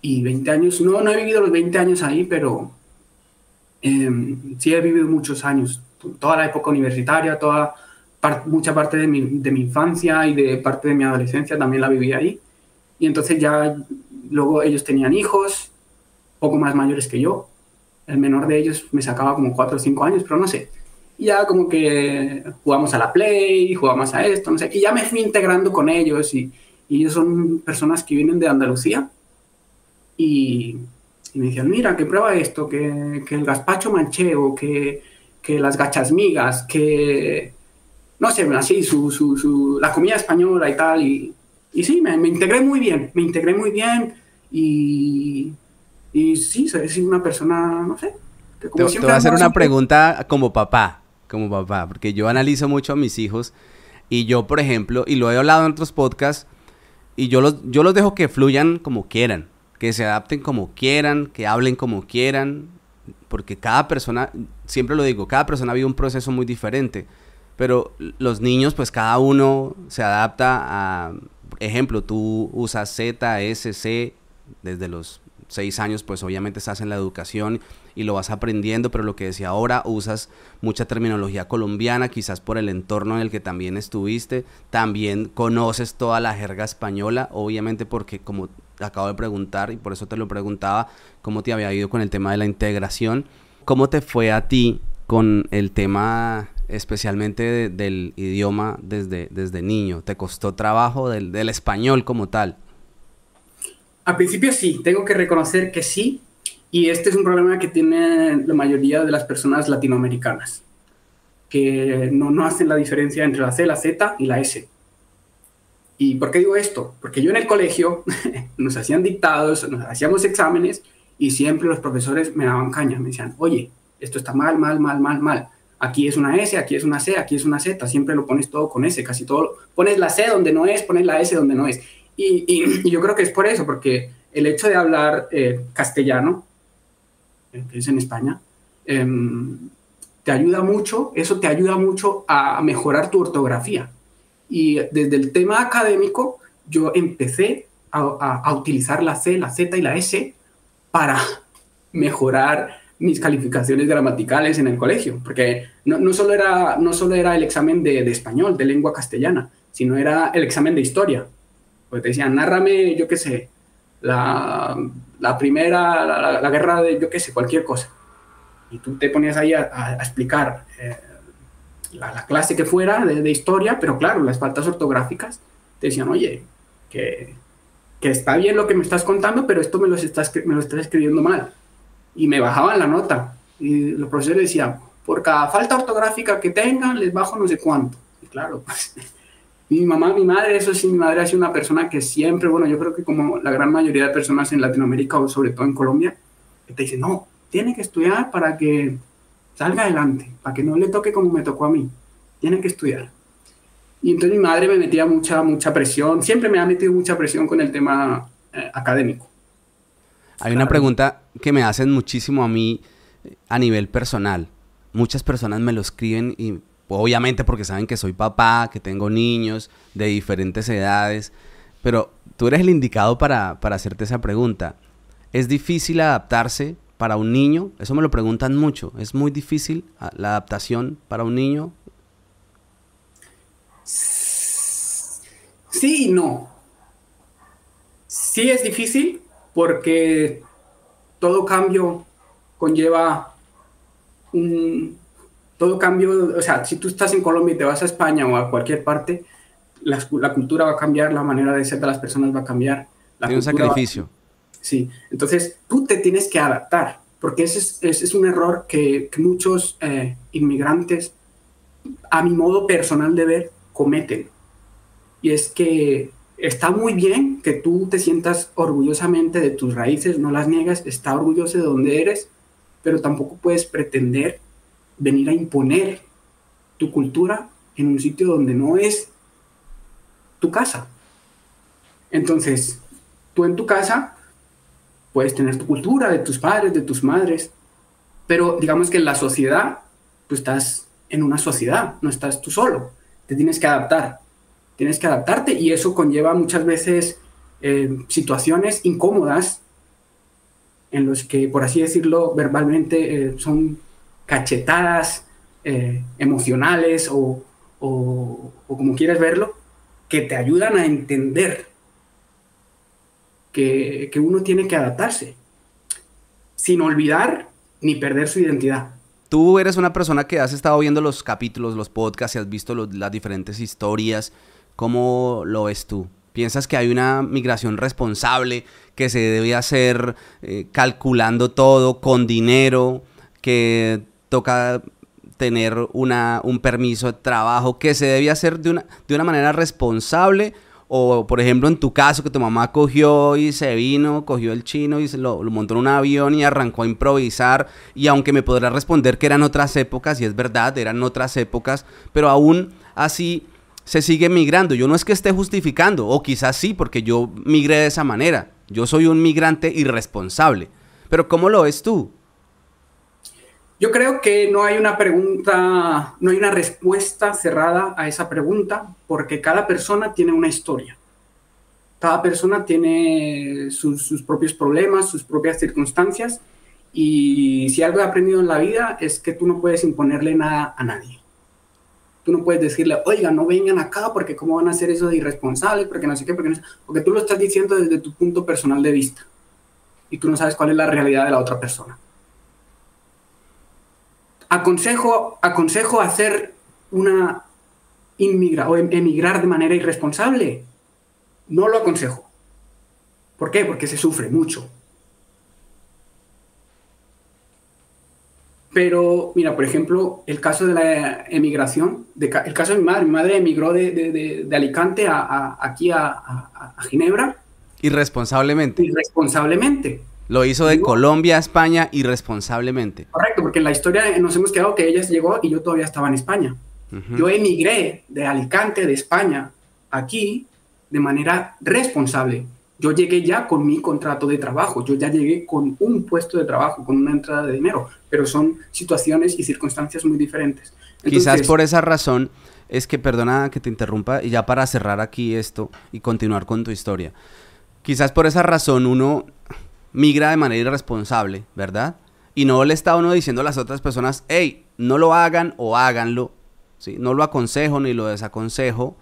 Y veinte años, no, no he vivido los veinte años ahí, pero eh, sí he vivido muchos años. Toda la época universitaria, toda par, mucha parte de mi, de mi infancia y de parte de mi adolescencia también la viví ahí. Y entonces ya... Luego ellos tenían hijos, poco más mayores que yo. El menor de ellos me sacaba como cuatro o cinco años, pero no sé. Y ya como que jugamos a la Play, jugamos a esto, no sé. Y ya me fui integrando con ellos. Y, y ellos son personas que vienen de Andalucía. Y, y me decían, mira, que prueba esto, que, que el gazpacho manchego, que, que las gachas migas, que... No sé, así, su, su, su, la comida española y tal, y... Y sí, me, me integré muy bien, me integré muy bien y, y sí, soy una persona, no sé. Que como te, siempre te voy a hacer una siempre... pregunta como papá, como papá, porque yo analizo mucho a mis hijos y yo, por ejemplo, y lo he hablado en otros podcasts, y yo los, yo los dejo que fluyan como quieran, que se adapten como quieran, que hablen como quieran, porque cada persona, siempre lo digo, cada persona vive un proceso muy diferente, pero los niños, pues cada uno se adapta a... Ejemplo, tú usas Z, S, C, desde los seis años, pues obviamente estás en la educación y lo vas aprendiendo, pero lo que decía ahora, usas mucha terminología colombiana, quizás por el entorno en el que también estuviste, también conoces toda la jerga española, obviamente porque como acabo de preguntar, y por eso te lo preguntaba, ¿cómo te había ido con el tema de la integración? ¿Cómo te fue a ti con el tema... especialmente de, del idioma desde, desde niño? ¿Te costó trabajo del, del español como tal? Al principio sí, tengo que reconocer que sí, y este es un problema que tiene la mayoría de las personas latinoamericanas, que no, no hacen la diferencia entre la C, la Z y la S. ¿Y por qué digo esto? Porque yo en el colegio nos hacían dictados, nos hacíamos exámenes, y siempre los profesores me daban caña, me decían, oye, esto está mal, mal, mal, mal, mal. Aquí es una S, aquí es una C, aquí es una Z, siempre lo pones todo con S, casi todo, pones la C donde no es, pones la S donde no es. Y, y, y yo creo que es por eso, porque el hecho de hablar eh, castellano, que es en España, eh, te ayuda mucho, eso te ayuda mucho a mejorar tu ortografía. Y desde el tema académico, yo empecé a, a, a utilizar la C, la Z y la S para mejorar mis calificaciones gramaticales en el colegio, porque no, no, solo, era, no solo era el examen de, de español, de lengua castellana, sino era el examen de historia. Pues te decían, nárrame, yo qué sé, la, la primera, la, la guerra de, yo qué sé, cualquier cosa. Y tú te ponías ahí a, a explicar eh, la, la clase que fuera de, de historia, pero claro, las faltas ortográficas te decían, oye, que, que está bien lo que me estás contando, pero esto me lo estás, me lo estás escribiendo mal. Y me bajaban la nota. Y los profesores decían, por cada falta ortográfica que tengan, les bajo no sé cuánto. Y claro, pues... Mi mamá, mi madre, eso sí, mi madre ha sido una persona que siempre, bueno, yo creo que como la gran mayoría de personas en Latinoamérica o sobre todo en Colombia, que te dice, no, tiene que estudiar para que salga adelante, para que no le toque como me tocó a mí, tiene que estudiar. Y entonces mi madre me metía mucha, mucha presión, siempre me ha metido mucha presión con el tema eh, académico. Hay claro. Una pregunta que me hacen muchísimo a mí a nivel personal. Muchas personas me lo escriben y... Obviamente porque saben que soy papá, que tengo niños de diferentes edades, pero tú eres el indicado para, para hacerte esa pregunta. ¿Es difícil adaptarse para un niño? Eso me lo preguntan mucho. ¿Es muy difícil la adaptación para un niño? Sí y no. Sí es difícil porque todo cambio conlleva un... Todo cambio, o sea, si tú estás en Colombia y te vas a España o a cualquier parte, la, la cultura va a cambiar, la manera de ser de las personas va a cambiar. Tiene un sacrificio. Va, sí, entonces tú te tienes que adaptar, porque ese es, ese es un error que, que muchos eh, inmigrantes, a mi modo personal de ver, cometen. Y es que está muy bien que tú te sientas orgullosamente de tus raíces, no las niegas, está orgulloso de donde eres, pero tampoco puedes pretender venir a imponer tu cultura en un sitio donde no es tu casa. Entonces, tú en tu casa puedes tener tu cultura de tus padres, de tus madres, pero digamos que en la sociedad, tú estás en una sociedad, no estás tú solo. Te tienes que adaptar. Tienes que adaptarte y eso conlleva muchas veces eh, situaciones incómodas en los que, por así decirlo, verbalmente eh, son... cachetadas eh, emocionales o, o, o como quieras verlo, que te ayudan a entender que, que uno tiene que adaptarse sin olvidar ni perder su identidad. Tú eres una persona que has estado viendo los capítulos, los podcasts y has visto los, las diferentes historias. ¿Cómo lo ves tú? ¿Piensas que hay una migración responsable que se debe hacer eh, calculando todo con dinero, que toca tener una, un permiso de trabajo que se debía hacer de una, de una manera responsable? O, por ejemplo, en tu caso, que tu mamá cogió y se vino, cogió el chino y se lo, lo montó en un avión y arrancó a improvisar. Y aunque me podrás responder que eran otras épocas, y es verdad, eran otras épocas, pero aún así se sigue migrando. Yo no es que esté justificando, o quizás sí, porque yo migré de esa manera. Yo soy un migrante irresponsable. Pero ¿cómo lo ves tú? Yo creo que no hay una pregunta, no hay una respuesta cerrada a esa pregunta, porque cada persona tiene una historia. Cada persona tiene sus, sus propios problemas, sus propias circunstancias, y si algo he aprendido en la vida es que tú no puedes imponerle nada a nadie. Tú no puedes decirle, oiga, no vengan acá porque cómo van a ser esos irresponsables, porque no sé qué, porque no sé, porque tú lo estás diciendo desde tu punto personal de vista y tú no sabes cuál es la realidad de la otra persona. Aconsejo, aconsejo hacer una inmigra o emigrar de manera irresponsable. No lo aconsejo. ¿Por qué? Porque se sufre mucho. Pero, mira, por ejemplo, el caso de la emigración, de ca el caso de mi madre. Mi madre emigró de, de, de, de Alicante a, a, aquí a, a, a Ginebra. Irresponsablemente. Irresponsablemente. Lo hizo de Colombia a España irresponsablemente. Correcto, porque en la historia nos hemos quedado que ella llegó y yo todavía estaba en España. Uh-huh. Yo emigré de Alicante, de España, aquí de manera responsable. Yo llegué ya con mi contrato de trabajo, yo ya llegué con un puesto de trabajo, con una entrada de dinero, pero son situaciones y circunstancias muy diferentes. Entonces, quizás por esa razón es que, perdona que te interrumpa, y ya para cerrar aquí esto y continuar con tu historia, quizás por esa razón uno... migra de manera irresponsable, ¿verdad? Y no le está uno diciendo a las otras personas, hey, no lo hagan o háganlo, ¿sí? No lo aconsejo ni lo desaconsejo,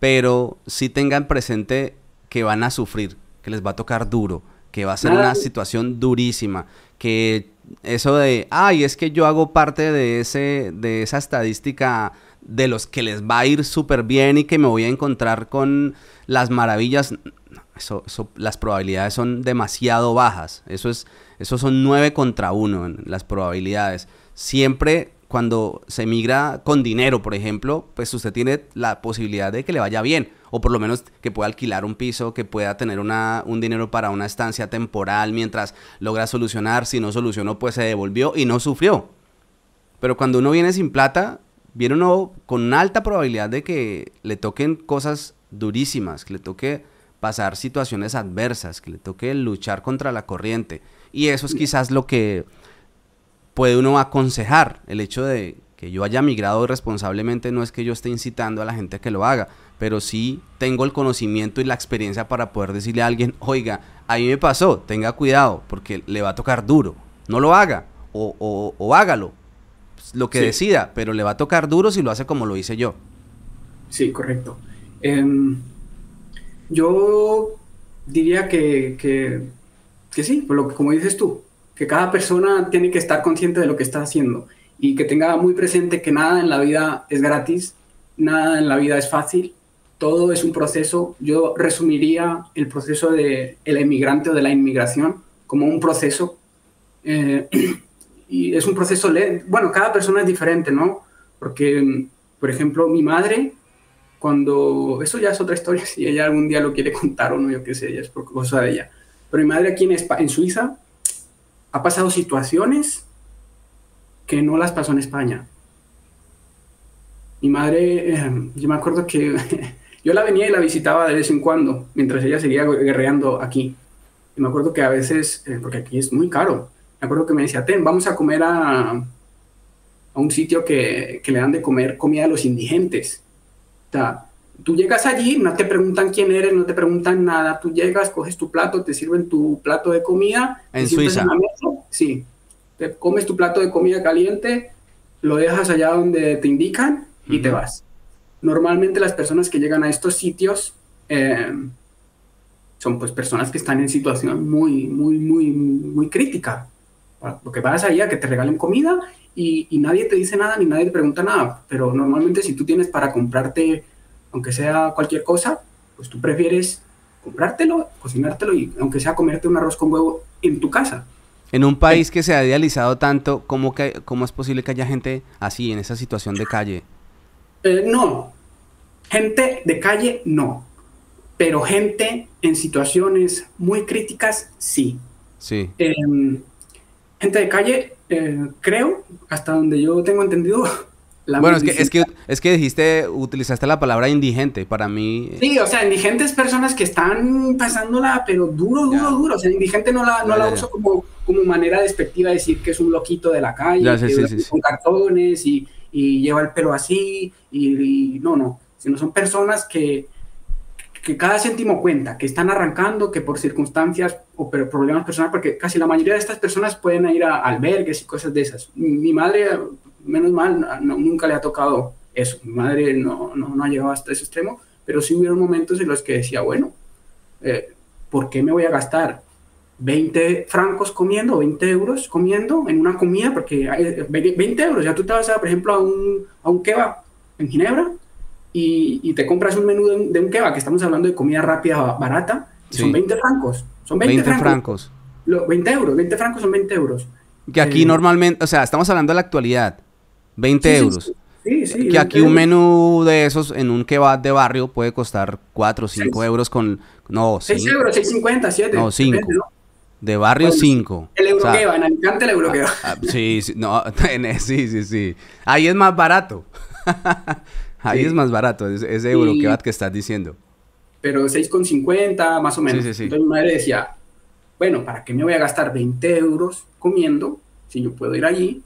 pero sí tengan presente que van a sufrir, que les va a tocar duro, que va a ser una situación durísima, que eso de, ay, es que yo hago parte de, ese, de esa estadística de los que les va a ir súper bien y que me voy a encontrar con las maravillas, no, eso, eso, las probabilidades son demasiado bajas, eso, es, eso son nueve contra uno en las probabilidades. Siempre cuando se migra con dinero, por ejemplo, pues usted tiene la posibilidad de que le vaya bien, o por lo menos que pueda alquilar un piso, que pueda tener una, un dinero para una estancia temporal mientras logra solucionar. Si no solucionó, pues se devolvió y no sufrió. Pero cuando uno viene sin plata, viene uno con una alta probabilidad de que le toquen cosas durísimas, que le toque pasar situaciones adversas, que le toque luchar contra la corriente. Y eso es quizás lo que puede uno aconsejar. El hecho de que yo haya migrado responsablemente no es que yo esté incitando a la gente a que lo haga, pero sí tengo el conocimiento y la experiencia para poder decirle a alguien, oiga, a mí me pasó, tenga cuidado, porque le va a tocar duro, no lo haga, o, o, o hágalo, lo que sí decida, pero le va a tocar duro si lo hace como lo hice yo. Sí, correcto. Eh, yo diría que, que, que sí, por lo que, como dices tú, que cada persona tiene que estar consciente de lo que está haciendo y que tenga muy presente que nada en la vida es gratis, nada en la vida es fácil, todo es un proceso. Yo resumiría el proceso del emigrante o de la inmigración como un proceso. Eh, y es un proceso lento. Bueno, cada persona es diferente, ¿no? Porque, por ejemplo, mi madre, cuando... Eso ya es otra historia, si ella algún día lo quiere contar o no, yo qué sé, ya es por cosa de ella. Pero mi madre aquí en, España, en Suiza, ha pasado situaciones que no las pasó en España. Mi madre, eh, yo me acuerdo que yo la venía y la visitaba de vez en cuando, mientras ella seguía guerreando aquí. Y me acuerdo que a veces, eh, porque aquí es muy caro, me acuerdo que me decía, ten, vamos a comer a, a un sitio que, que le dan de comer comida a los indigentes. O sea, tú llegas allí, no te preguntan quién eres, no te preguntan nada. Tú llegas, coges tu plato, te sirven tu plato de comida. En Suiza. En la mesa, sí. Te comes tu plato de comida caliente, lo dejas allá donde te indican y uh-huh. te vas. Normalmente las personas que llegan a estos sitios eh, son pues personas que están en situación muy, muy, muy, muy crítica. Lo que vas allá, que te regalen comida y, y nadie te dice nada ni nadie te pregunta nada. Pero normalmente si tú tienes para comprarte... aunque sea cualquier cosa, pues tú prefieres comprártelo, cocinártelo y aunque sea comerte un arroz con huevo en tu casa. En un país que se ha idealizado tanto, ¿cómo, que, cómo es posible que haya gente así, en esa situación de calle? Eh, no, gente de calle no, pero gente en situaciones muy críticas sí. Sí. Eh, gente de calle, eh, creo, hasta donde yo tengo entendido... La bueno, es que, es, que, es que dijiste, utilizaste la palabra indigente, para mí... Sí, o sea, indigente es personas que están pasándola, pero duro, duro, ya. duro. O sea, indigente no la, no ya, la ya. uso como, como manera despectiva de decir que es un loquito de la calle, ya, sí, que sí, sí, con sí. cartones y, y lleva el pelo así, y, y no, no. Sino son personas que, que cada céntimo cuenta, que están arrancando, que por circunstancias o pero problemas personales, porque casi la mayoría de estas personas pueden ir a albergues y cosas de esas. Mi, mi madre... menos mal, no, nunca le ha tocado eso. Mi madre no, no, no ha llegado hasta ese extremo, pero sí hubieron momentos en los que decía, bueno, eh, ¿por qué me voy a gastar veinte francos comiendo, veinte euros comiendo en una comida? Porque hay veinte euros, ya tú te vas, a, por ejemplo, a un, a un kebab en Ginebra y, y te compras un menú de, de un kebab, que estamos hablando de comida rápida, barata, y sí. son veinte francos. Son veinte, veinte francos. francos. Lo, veinte euros, veinte francos son veinte euros. Que aquí eh, normalmente, o sea, estamos hablando de la actualidad. veinte euros. Sí, sí, sí, que aquí euros. Un menú de esos en un kebab de barrio puede costar cuatro o cinco euros con... No, seis euros, seis cincuenta, siete. No, cinco. Depende, ¿no? De barrio bueno, cinco. El euro, o sea, kebab, en Alicante el euro ah, kebab. Ah, sí, sí, no, en, sí, sí, sí. Ahí es más barato. Ahí sí. es más barato ese sí. euro kebab que estás diciendo. Pero seis cincuenta más o menos. Sí, sí, sí. Entonces mi madre decía, bueno, ¿para qué me voy a gastar veinte euros comiendo si yo puedo ir allí?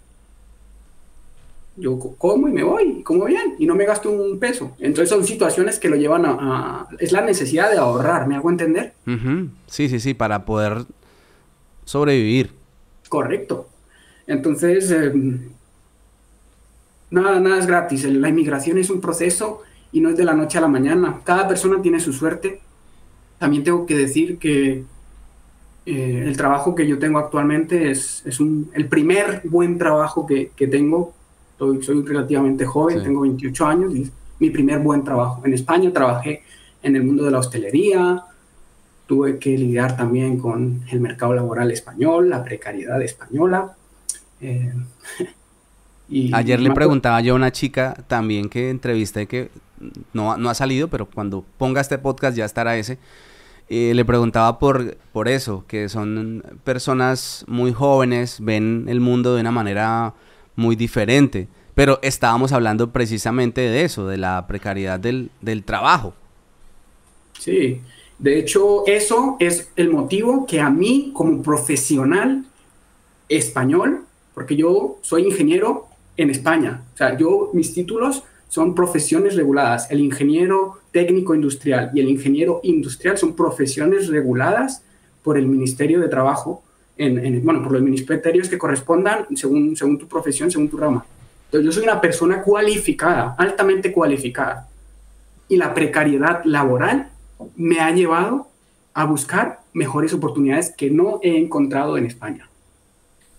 Yo como y me voy, y como bien, y no me gasto un peso. Entonces son situaciones que lo llevan a... a es la necesidad de ahorrar, ¿me hago entender? Uh-huh. Sí, sí, sí, para poder sobrevivir. Correcto. Entonces, eh, nada, nada es gratis. La inmigración es un proceso y no es de la noche a la mañana. Cada persona tiene su suerte. También tengo que decir que eh, el trabajo que yo tengo actualmente es, es un, el primer buen trabajo que, que tengo. Soy, soy relativamente joven, sí. Tengo veintiocho años y es mi primer buen trabajo. En España trabajé en el mundo de la hostelería, tuve que lidiar también con el mercado laboral español, la precariedad española. Eh, y Ayer le preguntaba yo a una chica también que entrevisté, que no, no ha salido, pero cuando ponga este podcast ya estará ese. Eh, le preguntaba por, por eso, que son personas muy jóvenes, ven el mundo de una manera muy diferente. Pero estábamos hablando precisamente de eso, de la precariedad del, del trabajo. Sí, de hecho eso es el motivo que a mí como profesional español, porque yo soy ingeniero en España, o sea, yo, mis títulos son profesiones reguladas, el ingeniero técnico industrial y el ingeniero industrial son profesiones reguladas por el Ministerio de Trabajo, en, en, bueno, por los ministerios que correspondan según, según tu profesión, según tu rama. Entonces yo soy una persona cualificada, altamente cualificada, y la precariedad laboral me ha llevado a buscar mejores oportunidades que no he encontrado en España.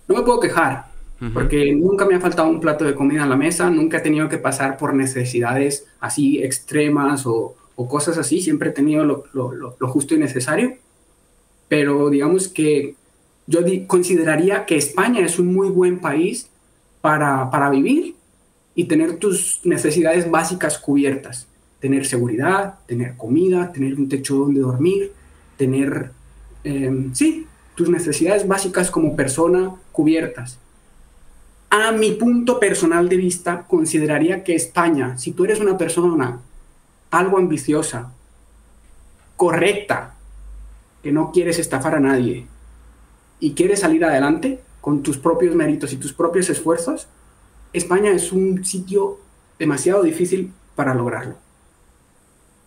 No me puedo quejar, uh-huh. porque nunca me ha faltado un plato de comida en la mesa, nunca he tenido que pasar por necesidades así extremas o, o cosas así, siempre he tenido lo, lo, lo, lo justo y necesario, pero digamos que yo consideraría que España es un muy buen país para, para vivir y tener tus necesidades básicas cubiertas. Tener seguridad, tener comida, tener un techo donde dormir, tener, eh, sí, tus necesidades básicas como persona cubiertas. A mi punto personal de vista, consideraría que España, si tú eres una persona algo ambiciosa, correcta, que no quieres estafar a nadie y quieres salir adelante con tus propios méritos y tus propios esfuerzos, España es un sitio demasiado difícil para lograrlo.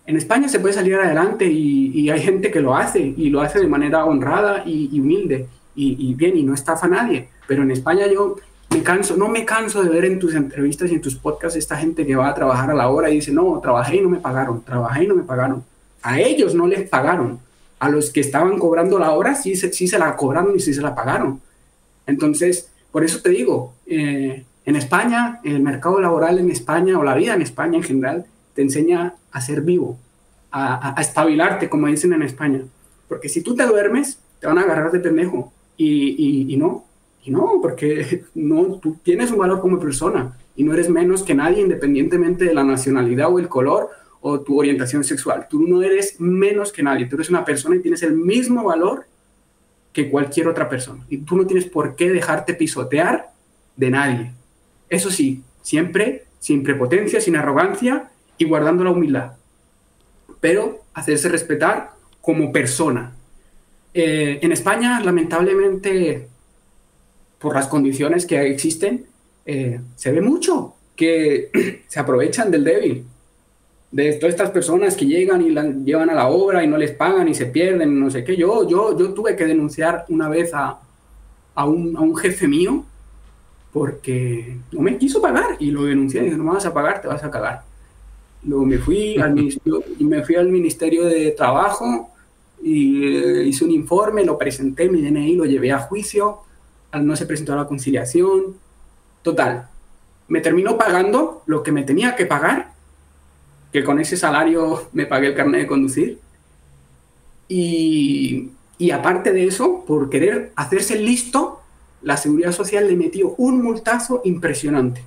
En España se puede salir adelante y, y hay gente que lo hace, y lo hace de manera honrada y, y humilde, y, y bien, y no estafa a nadie. Pero en España yo me canso, no me canso de ver en tus entrevistas y en tus podcasts esta gente que va a trabajar a la hora y dice, no, trabajé y no me pagaron, trabajé y no me pagaron. A ellos no les pagaron. A los que estaban cobrando la hora sí se, sí se la cobraron y sí se la pagaron. Entonces, por eso te digo, eh, en España, el mercado laboral en España, o la vida en España en general, te enseña a ser vivo, a, a espabilarte, como dicen en España. Porque si tú te duermes, te van a agarrar de pendejo. Y, y, y no, y no, porque no, tú tienes un valor como persona y no eres menos que nadie independientemente de la nacionalidad o el color o tu orientación sexual. Tú no eres menos que nadie, tú eres una persona y tienes el mismo valor que cualquier otra persona. Y tú no tienes por qué dejarte pisotear de nadie. Eso sí, siempre sin prepotencia, sin arrogancia, y guardando la humildad, pero hacerse respetar como persona. Eh, en España, lamentablemente, por las condiciones que existen, eh, se ve mucho que se aprovechan del débil, de todas estas personas que llegan y la llevan a la obra y no les pagan y se pierden, no sé qué. Yo, yo, yo tuve que denunciar una vez a, a, un, a un jefe mío porque no me quiso pagar y lo denuncié. Dije, no me vas a pagar, te vas a cagar. Luego me fui, al ministerio, me fui al Ministerio de Trabajo y eh, hice un informe, lo presenté, mi D N I, lo llevé a juicio, no se presentó a la conciliación. Total, me terminó pagando lo que me tenía que pagar, que con ese salario me pagué el carnet de conducir. Y, y aparte de eso, por querer hacerse listo, la Seguridad Social le metió un multazo impresionante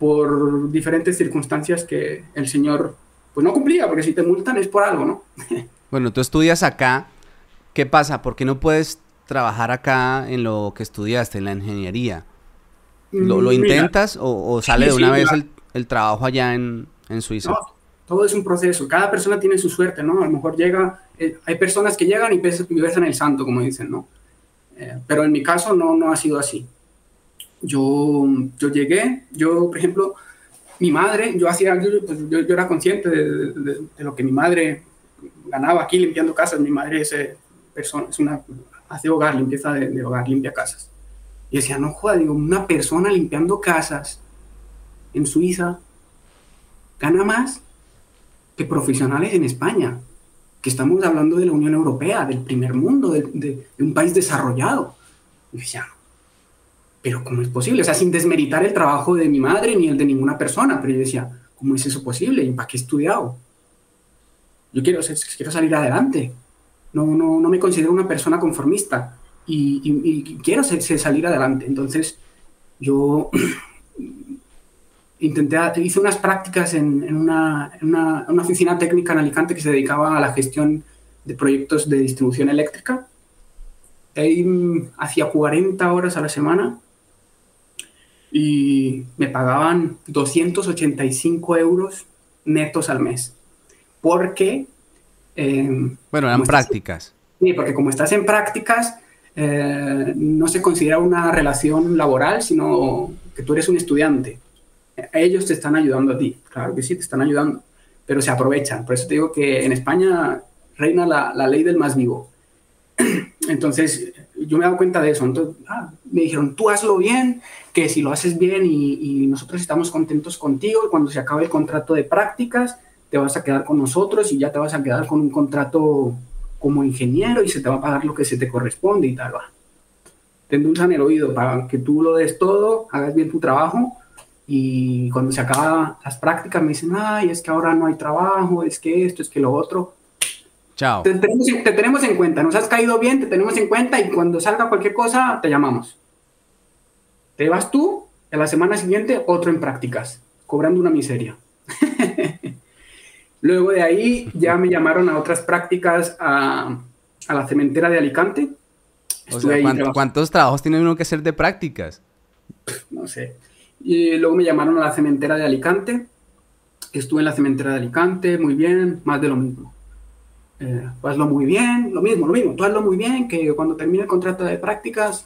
por diferentes circunstancias que el señor pues no cumplía, porque si te multan es por algo, ¿no? Bueno, tú estudias acá, ¿qué pasa? ¿Por qué no puedes trabajar acá en lo que estudiaste, en la ingeniería? ¿Lo, lo intentas o, o sale sí, de una sí, vez el, el trabajo allá en, en Suiza? No, todo es un proceso, cada persona tiene su suerte, ¿no? A lo mejor llega, eh, hay personas que llegan y besan, y besan el santo, como dicen, ¿no? Eh, pero en mi caso no, no ha sido así. Yo, yo llegué, yo, por ejemplo, mi madre, yo, hacía, yo, yo, yo era consciente de, de, de lo que mi madre ganaba aquí limpiando casas. Mi madre es, eh, persona, es una hace hogar, limpieza de, de hogar, limpia casas. Y decía, no joda, digo, una persona limpiando casas en Suiza gana más que profesionales en España, que estamos hablando de la Unión Europea, del primer mundo, de, de, de un país desarrollado. Y decía, pero ¿cómo es posible? O sea, sin desmeritar el trabajo de mi madre ni el de ninguna persona, pero yo decía, ¿cómo es eso posible? ¿Y para qué he estudiado? Yo quiero, o sea, quiero salir adelante. No, no, no me considero una persona conformista y, y, y quiero ser, ser salir adelante. Entonces, yo intenté, hice unas prácticas en, en, una, en una, una oficina técnica en Alicante que se dedicaba a la gestión de proyectos de distribución eléctrica. Ahí hacía cuarenta horas a la semana y me pagaban doscientos ochenta y cinco euros netos al mes. Porque... Eh, bueno, eran prácticas. Sí, porque como estás en prácticas, eh, no se considera una relación laboral, sino que tú eres un estudiante. Ellos te están ayudando a ti, claro que sí, te están ayudando, pero se aprovechan. Por eso te digo que en España reina la, la ley del más vivo. Entonces, yo me he dado cuenta de eso. Entonces, ah, me dijeron, tú hazlo bien, que si lo haces bien y, y nosotros estamos contentos contigo, y cuando se acabe el contrato de prácticas, te vas a quedar con nosotros y ya te vas a quedar con un contrato como ingeniero y se te va a pagar lo que se te corresponde y tal, va. Te endulzan el oído para que tú lo des todo, hagas bien tu trabajo y cuando se acaban las prácticas me dicen, ay, es que ahora no hay trabajo, es que esto, es que lo otro. Chao. Te tenemos, te tenemos en cuenta, nos has caído bien, te tenemos en cuenta y cuando salga cualquier cosa te llamamos. Te vas tú, a la semana siguiente otro en prácticas, cobrando una miseria. Luego de ahí ya me llamaron a otras prácticas a, a la cementera de Alicante. O sea, ¿cuánto, ¿Cuántos trabajos tiene uno que hacer de prácticas? No sé. Y luego me llamaron a la cementera de Alicante. Estuve en la cementera de Alicante, muy bien, más de lo mismo. Eh, tú hazlo muy bien, lo mismo, lo mismo. Tú hazlo muy bien, que cuando termine el contrato de prácticas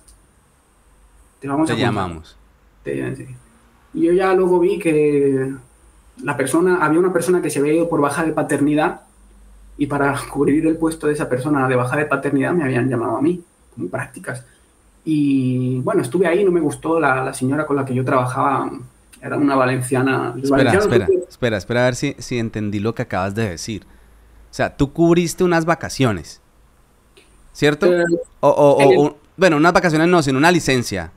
te vamos a... Te llamamos. Te, sí. Y yo ya luego vi que... La persona, había una persona que se había ido por baja de paternidad y para cubrir el puesto de esa persona de baja de paternidad me habían llamado a mí, como prácticas. Y bueno, estuve ahí, no me gustó la, la señora con la que yo trabajaba, era una valenciana. Espera, espera, que... espera, espera a ver si, si entendí lo que acabas de decir. O sea, tú cubriste unas vacaciones, ¿cierto? Eh, o, o, el... o, bueno, unas vacaciones no, sino una licencia,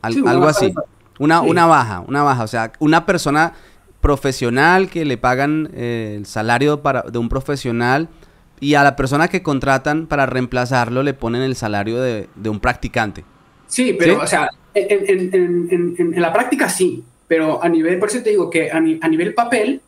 al, sí, una algo así. De... Una, sí. una baja, una baja, o sea, una persona... profesional que le pagan eh, el salario para, de un profesional y a la persona que contratan para reemplazarlo le ponen el salario de, de un practicante. Sí, pero ¿sí? O sea, en, en, en, en, en la práctica sí, pero a nivel, por eso te digo que a, ni, a nivel papel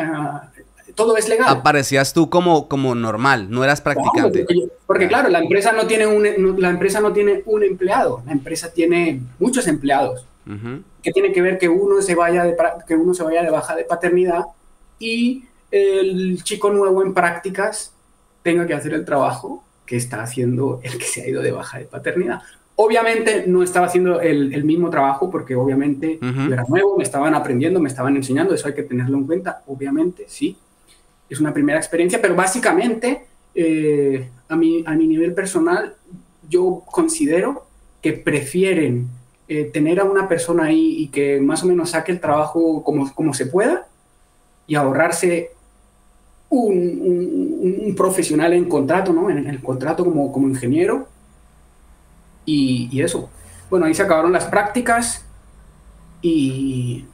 uh, todo es legal. Aparecías tú como, como normal, no eras practicante. Claro, porque, porque claro, la empresa no tiene un, no, la empresa no tiene un empleado, la empresa tiene muchos empleados. Uh-huh. Que tiene que ver que uno se vaya de, que uno se vaya de baja de paternidad y el chico nuevo en prácticas tenga que hacer el trabajo que está haciendo el que se ha ido de baja de paternidad. Obviamente no estaba haciendo el, el mismo trabajo porque obviamente uh-huh. yo era nuevo, me estaban aprendiendo, me estaban enseñando, eso hay que tenerlo en cuenta, obviamente, sí. Es una primera experiencia, pero básicamente eh, a, mi, a mi nivel personal yo considero que prefieren Eh, tener a una persona ahí y que más o menos saque el trabajo como, como se pueda y ahorrarse un, un, un profesional en contrato, ¿no? En, en el contrato como, como ingeniero y, y eso. Bueno, ahí se acabaron las prácticas y,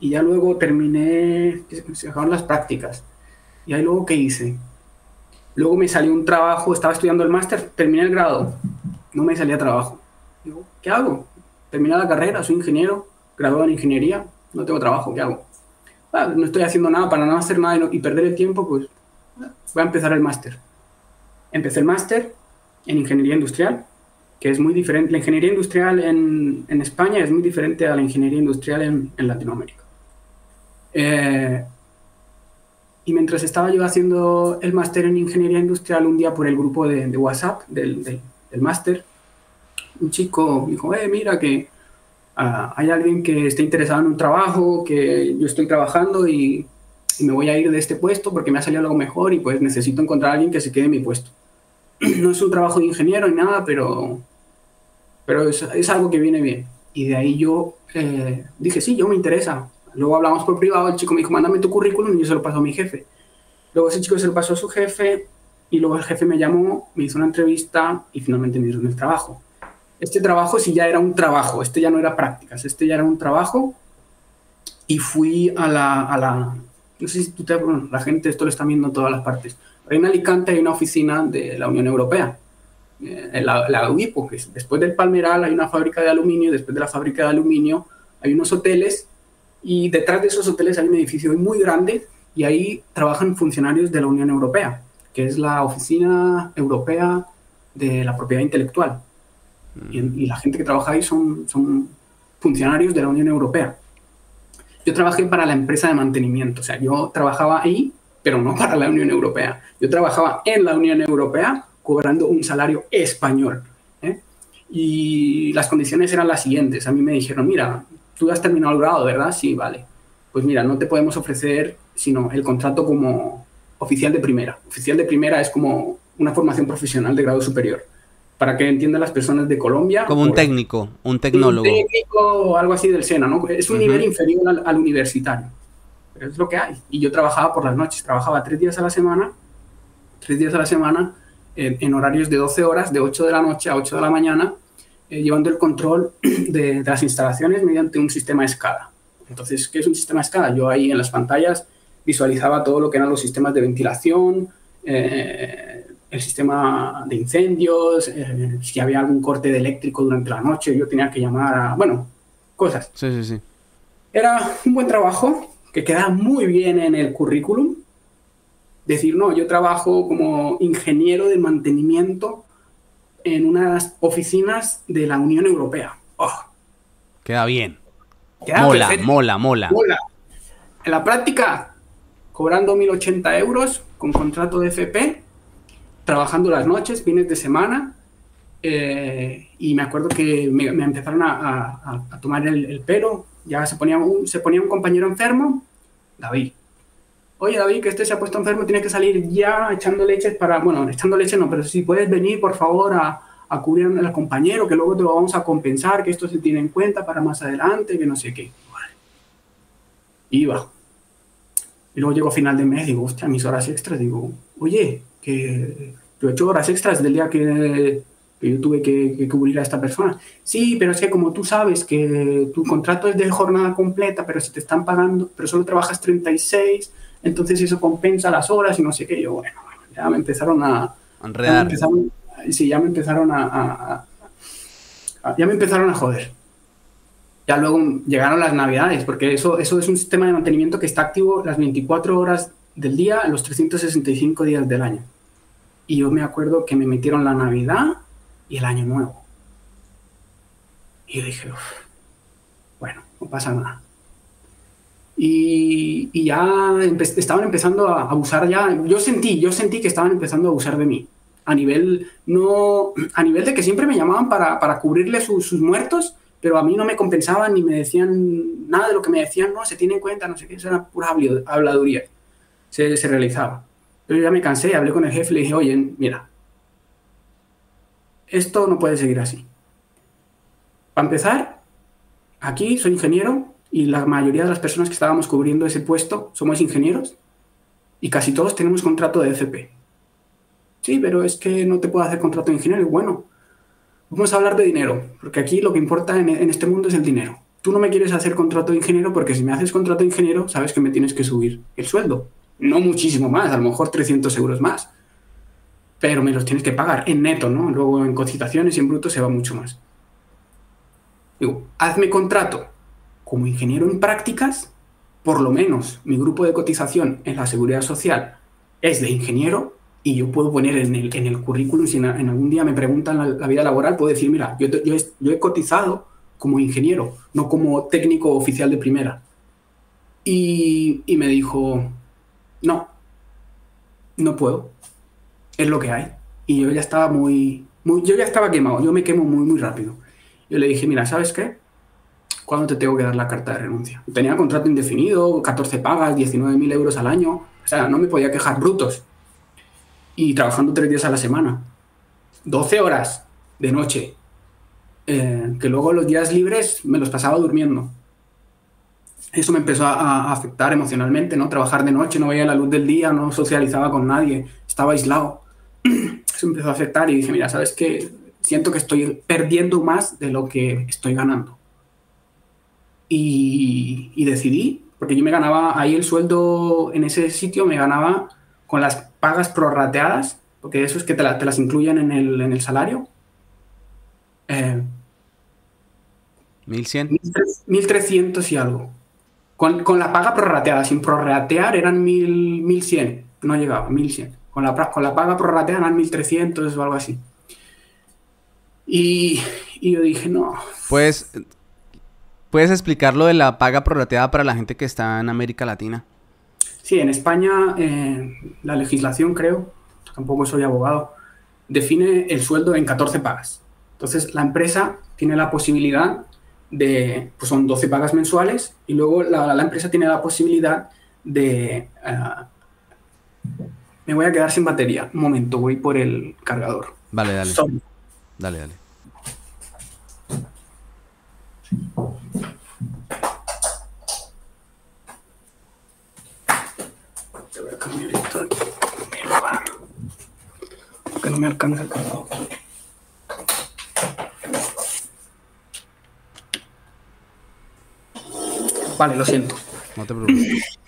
y ya luego terminé, se acabaron las prácticas. Y ahí luego, ¿qué hice? Luego me salió un trabajo, estaba estudiando el máster, terminé el grado, no me salía trabajo. Digo, ¿qué hago? Terminé la carrera, soy ingeniero, graduado en ingeniería, no tengo trabajo, ¿qué hago? Ah, no estoy haciendo nada para no hacer nada y, no, y perder el tiempo, pues voy a empezar el máster. Empecé el máster en ingeniería industrial, que es muy diferente. La ingeniería industrial en, en España es muy diferente a la ingeniería industrial en, en Latinoamérica. Eh, y mientras estaba yo haciendo el máster en ingeniería industrial, un día por el grupo de, de WhatsApp del, del, del máster, un chico dijo, eh, mira que uh, hay alguien que esté interesado en un trabajo, que yo estoy trabajando y, y me voy a ir de este puesto porque me ha salido algo mejor y pues necesito encontrar a alguien que se quede en mi puesto. no es un trabajo de ingeniero ni nada, pero, pero es, es algo que viene bien. Y de ahí yo eh, dije, sí, yo me interesa. Luego hablamos por privado, el chico me dijo, mándame tu currículum, y yo se lo paso a mi jefe. Luego ese chico se lo pasó a su jefe, y luego el jefe me llamó, me hizo una entrevista, y finalmente me dieron el trabajo. Este trabajo sí ya era un trabajo, este ya no era prácticas, este ya era un trabajo, y fui a la... A la no sé si tú te... Bueno, la gente esto lo está viendo en todas las partes. Ahí en Alicante hay una oficina de la Unión Europea, eh, la, la U I P O, que es, después del Palmeral hay una fábrica de aluminio, y después de la fábrica de aluminio hay unos hoteles, y detrás de esos hoteles hay un edificio muy grande, y ahí trabajan funcionarios de la Unión Europea, que es la Oficina Europea de la Propiedad Intelectual. Mm. Y, y la gente que trabaja ahí son, son funcionarios de la Unión Europea. Yo trabajé para la empresa de mantenimiento, o sea, yo trabajaba ahí, pero no para la Unión Europea. Yo trabajaba en la Unión Europea cobrando un salario español, ¿eh? Y las condiciones eran las siguientes. A mí me dijeron, mira, tú has terminado el grado, ¿verdad? Sí, vale. Pues mira, no te podemos ofrecer sino el contrato como oficial de primera. Oficial de primera es como una formación profesional de grado superior. Para que entiendan las personas de Colombia. Como un técnico, un tecnólogo. Un técnico o algo así del SENA, ¿no? Es un uh-huh. nivel inferior al, al universitario. Pero es lo que hay. Y yo trabajaba por las noches. Trabajaba tres días a la semana, tres días a la semana, eh, en horarios de doce horas, de ocho de la noche a ocho de la mañana, eh, llevando el control de, de las instalaciones mediante un sistema SCADA. Entonces, ¿qué es un sistema SCADA? Yo ahí en las pantallas visualizaba todo lo que eran los sistemas de ventilación, eh, el sistema de incendios, eh, si había algún corte de eléctrico durante la noche, yo tenía que llamar a... Bueno, cosas. Sí, sí, sí. Era un buen trabajo que quedaba muy bien en el currículum. Decir, no, yo trabajo como ingeniero de mantenimiento en unas oficinas de la Unión Europea. Oh. Queda bien. Queda mola, perfecto. mola, mola. Mola. En la práctica, cobrando mil ochenta euros con contrato de F P, trabajando las noches, fines de semana, eh, y me acuerdo que me, me empezaron a, a, a tomar el, el pelo. Ya se ponía, un, se ponía un compañero enfermo, David. Oye, David, que este se ha puesto enfermo, tienes que salir ya echando leches para... Bueno, echando leches no, pero si puedes venir, por favor, a, a cubrir al compañero, que luego te lo vamos a compensar, que esto se tiene en cuenta para más adelante, que no sé qué. Vale. Iba. Y luego llego a final de mes, digo, hostia, mis horas extras. Digo, oye, que yo he hecho horas extras del día que... yo tuve que, que cubrir a esta persona. Sí, pero es que como tú sabes que tu contrato es de jornada completa, pero si te están pagando, pero solo trabajas treinta y seis, entonces eso compensa las horas y no sé qué. Yo, bueno, ya me empezaron a... Enredar. Ya me empezaron, sí, ya me empezaron a, a, a... Ya me empezaron a joder. Ya luego llegaron las navidades, porque eso, eso es un sistema de mantenimiento que está activo las veinticuatro horas del día, los trescientos sesenta y cinco días del año. Y yo me acuerdo que me metieron la Navidad... y el año nuevo. Y yo dije, uff, bueno, no pasa nada. Y, y ya empe- estaban empezando a abusar ya. Yo sentí, yo sentí que estaban empezando a abusar de mí. A nivel, no, a nivel de que siempre me llamaban para, para cubrirle su, sus muertos, pero a mí no me compensaban ni me decían nada de lo que me decían. No, se tiene en cuenta, no sé qué. Eso era pura habladuría. Se, se realizaba. Pero yo ya me cansé, hablé con el jefe y le dije, oye, mira, esto no puede seguir así. Para empezar, aquí soy ingeniero y la mayoría de las personas que estábamos cubriendo ese puesto somos ingenieros y casi todos tenemos contrato de F P. Sí, pero es que no te puedo hacer contrato de ingeniero. Bueno, vamos a hablar de dinero, porque aquí lo que importa en, en este mundo es el dinero. Tú no me quieres hacer contrato de ingeniero porque si me haces contrato de ingeniero sabes que me tienes que subir el sueldo. No muchísimo más, a lo mejor trescientos euros más. Pero me los tienes que pagar en neto, ¿no? Luego en cotizaciones y en bruto se va mucho más. Digo, hazme contrato como ingeniero en prácticas, por lo menos mi grupo de cotización en la seguridad social es de ingeniero y yo puedo poner en el, en el currículum, si en, en algún día me preguntan la, la vida laboral, puedo decir, mira, yo, yo, he, yo he cotizado como ingeniero, no como técnico oficial de primera. Y, y me dijo, no, no puedo. Es lo que hay. Y yo ya estaba muy, muy... Yo ya estaba quemado. Yo me quemo muy, muy rápido. Yo le dije, mira, ¿sabes qué? ¿Cuándo te tengo que dar la carta de renuncia? Tenía contrato indefinido, catorce pagas, diecinueve mil euros al año. O sea, no me podía quejar brutos. Y trabajando tres días a la semana. doce horas de noche, eh, que luego los días libres me los pasaba durmiendo. Eso me empezó a, a afectar emocionalmente, ¿no? Trabajar de noche, no veía la luz del día, no socializaba con nadie, estaba aislado. Eso empezó a afectar y dije, mira, ¿sabes qué? Siento que estoy perdiendo más de lo que estoy ganando. Y, y decidí, porque yo me ganaba ahí el sueldo en ese sitio, me ganaba con las pagas prorrateadas, porque eso es que te, la, te las incluyen en el, en el salario. Eh, ¿mil cien? mil trescientos y algo. Con, con la paga prorrateada, sin prorratear eran mil cien, no llegaba, mil cien. Con la, con la paga prorrateada eran mil trescientos o algo así. Y, y yo dije, no. Pues, ¿puedes explicar lo de la paga prorrateada para la gente que está en América Latina? Sí, en España eh, la legislación, creo, tampoco soy abogado, define el sueldo en catorce pagas. Entonces la empresa tiene la posibilidad de, pues son doce pagas mensuales, y luego la, la empresa tiene la posibilidad de, uh, me voy a quedar sin batería, un momento, voy por el cargador. Vale, dale, son... dale, dale. Te voy a cambiar esto aquí, que no me alcanza el cargador. Vale, lo siento. No te preocupes.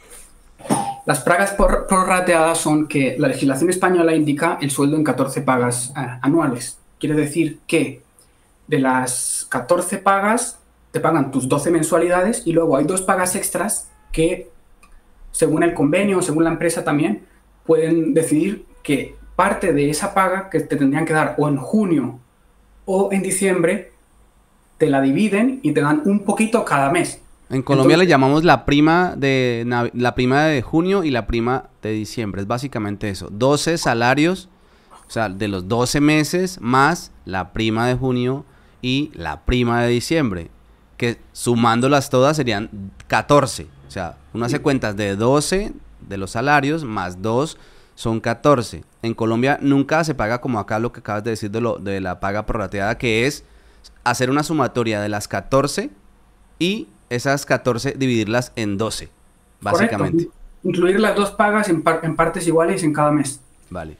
Las pagas prorrateadas son que la legislación española indica el sueldo en catorce pagas eh, anuales. Quiere decir que de las catorce pagas te pagan tus doce mensualidades y luego hay dos pagas extras que, según el convenio o según la empresa también, pueden decidir que parte de esa paga que te tendrían que dar o en junio o en diciembre, te la dividen y te dan un poquito cada mes. En Colombia le llamamos la prima de la prima de junio y la prima de diciembre. Es básicamente eso. doce salarios, o sea, de los doce meses más la prima de junio y la prima de diciembre. Que sumándolas todas serían catorce. O sea, uno hace cuentas de doce de los salarios más dos son catorce. En Colombia nunca se paga como acá lo que acabas de decir de, lo, de la paga prorrateada, que es hacer una sumatoria de las catorce y... esas catorce dividirlas en doce, básicamente. Correcto. Incluir las dos pagas en, par en partes iguales en cada mes. Vale.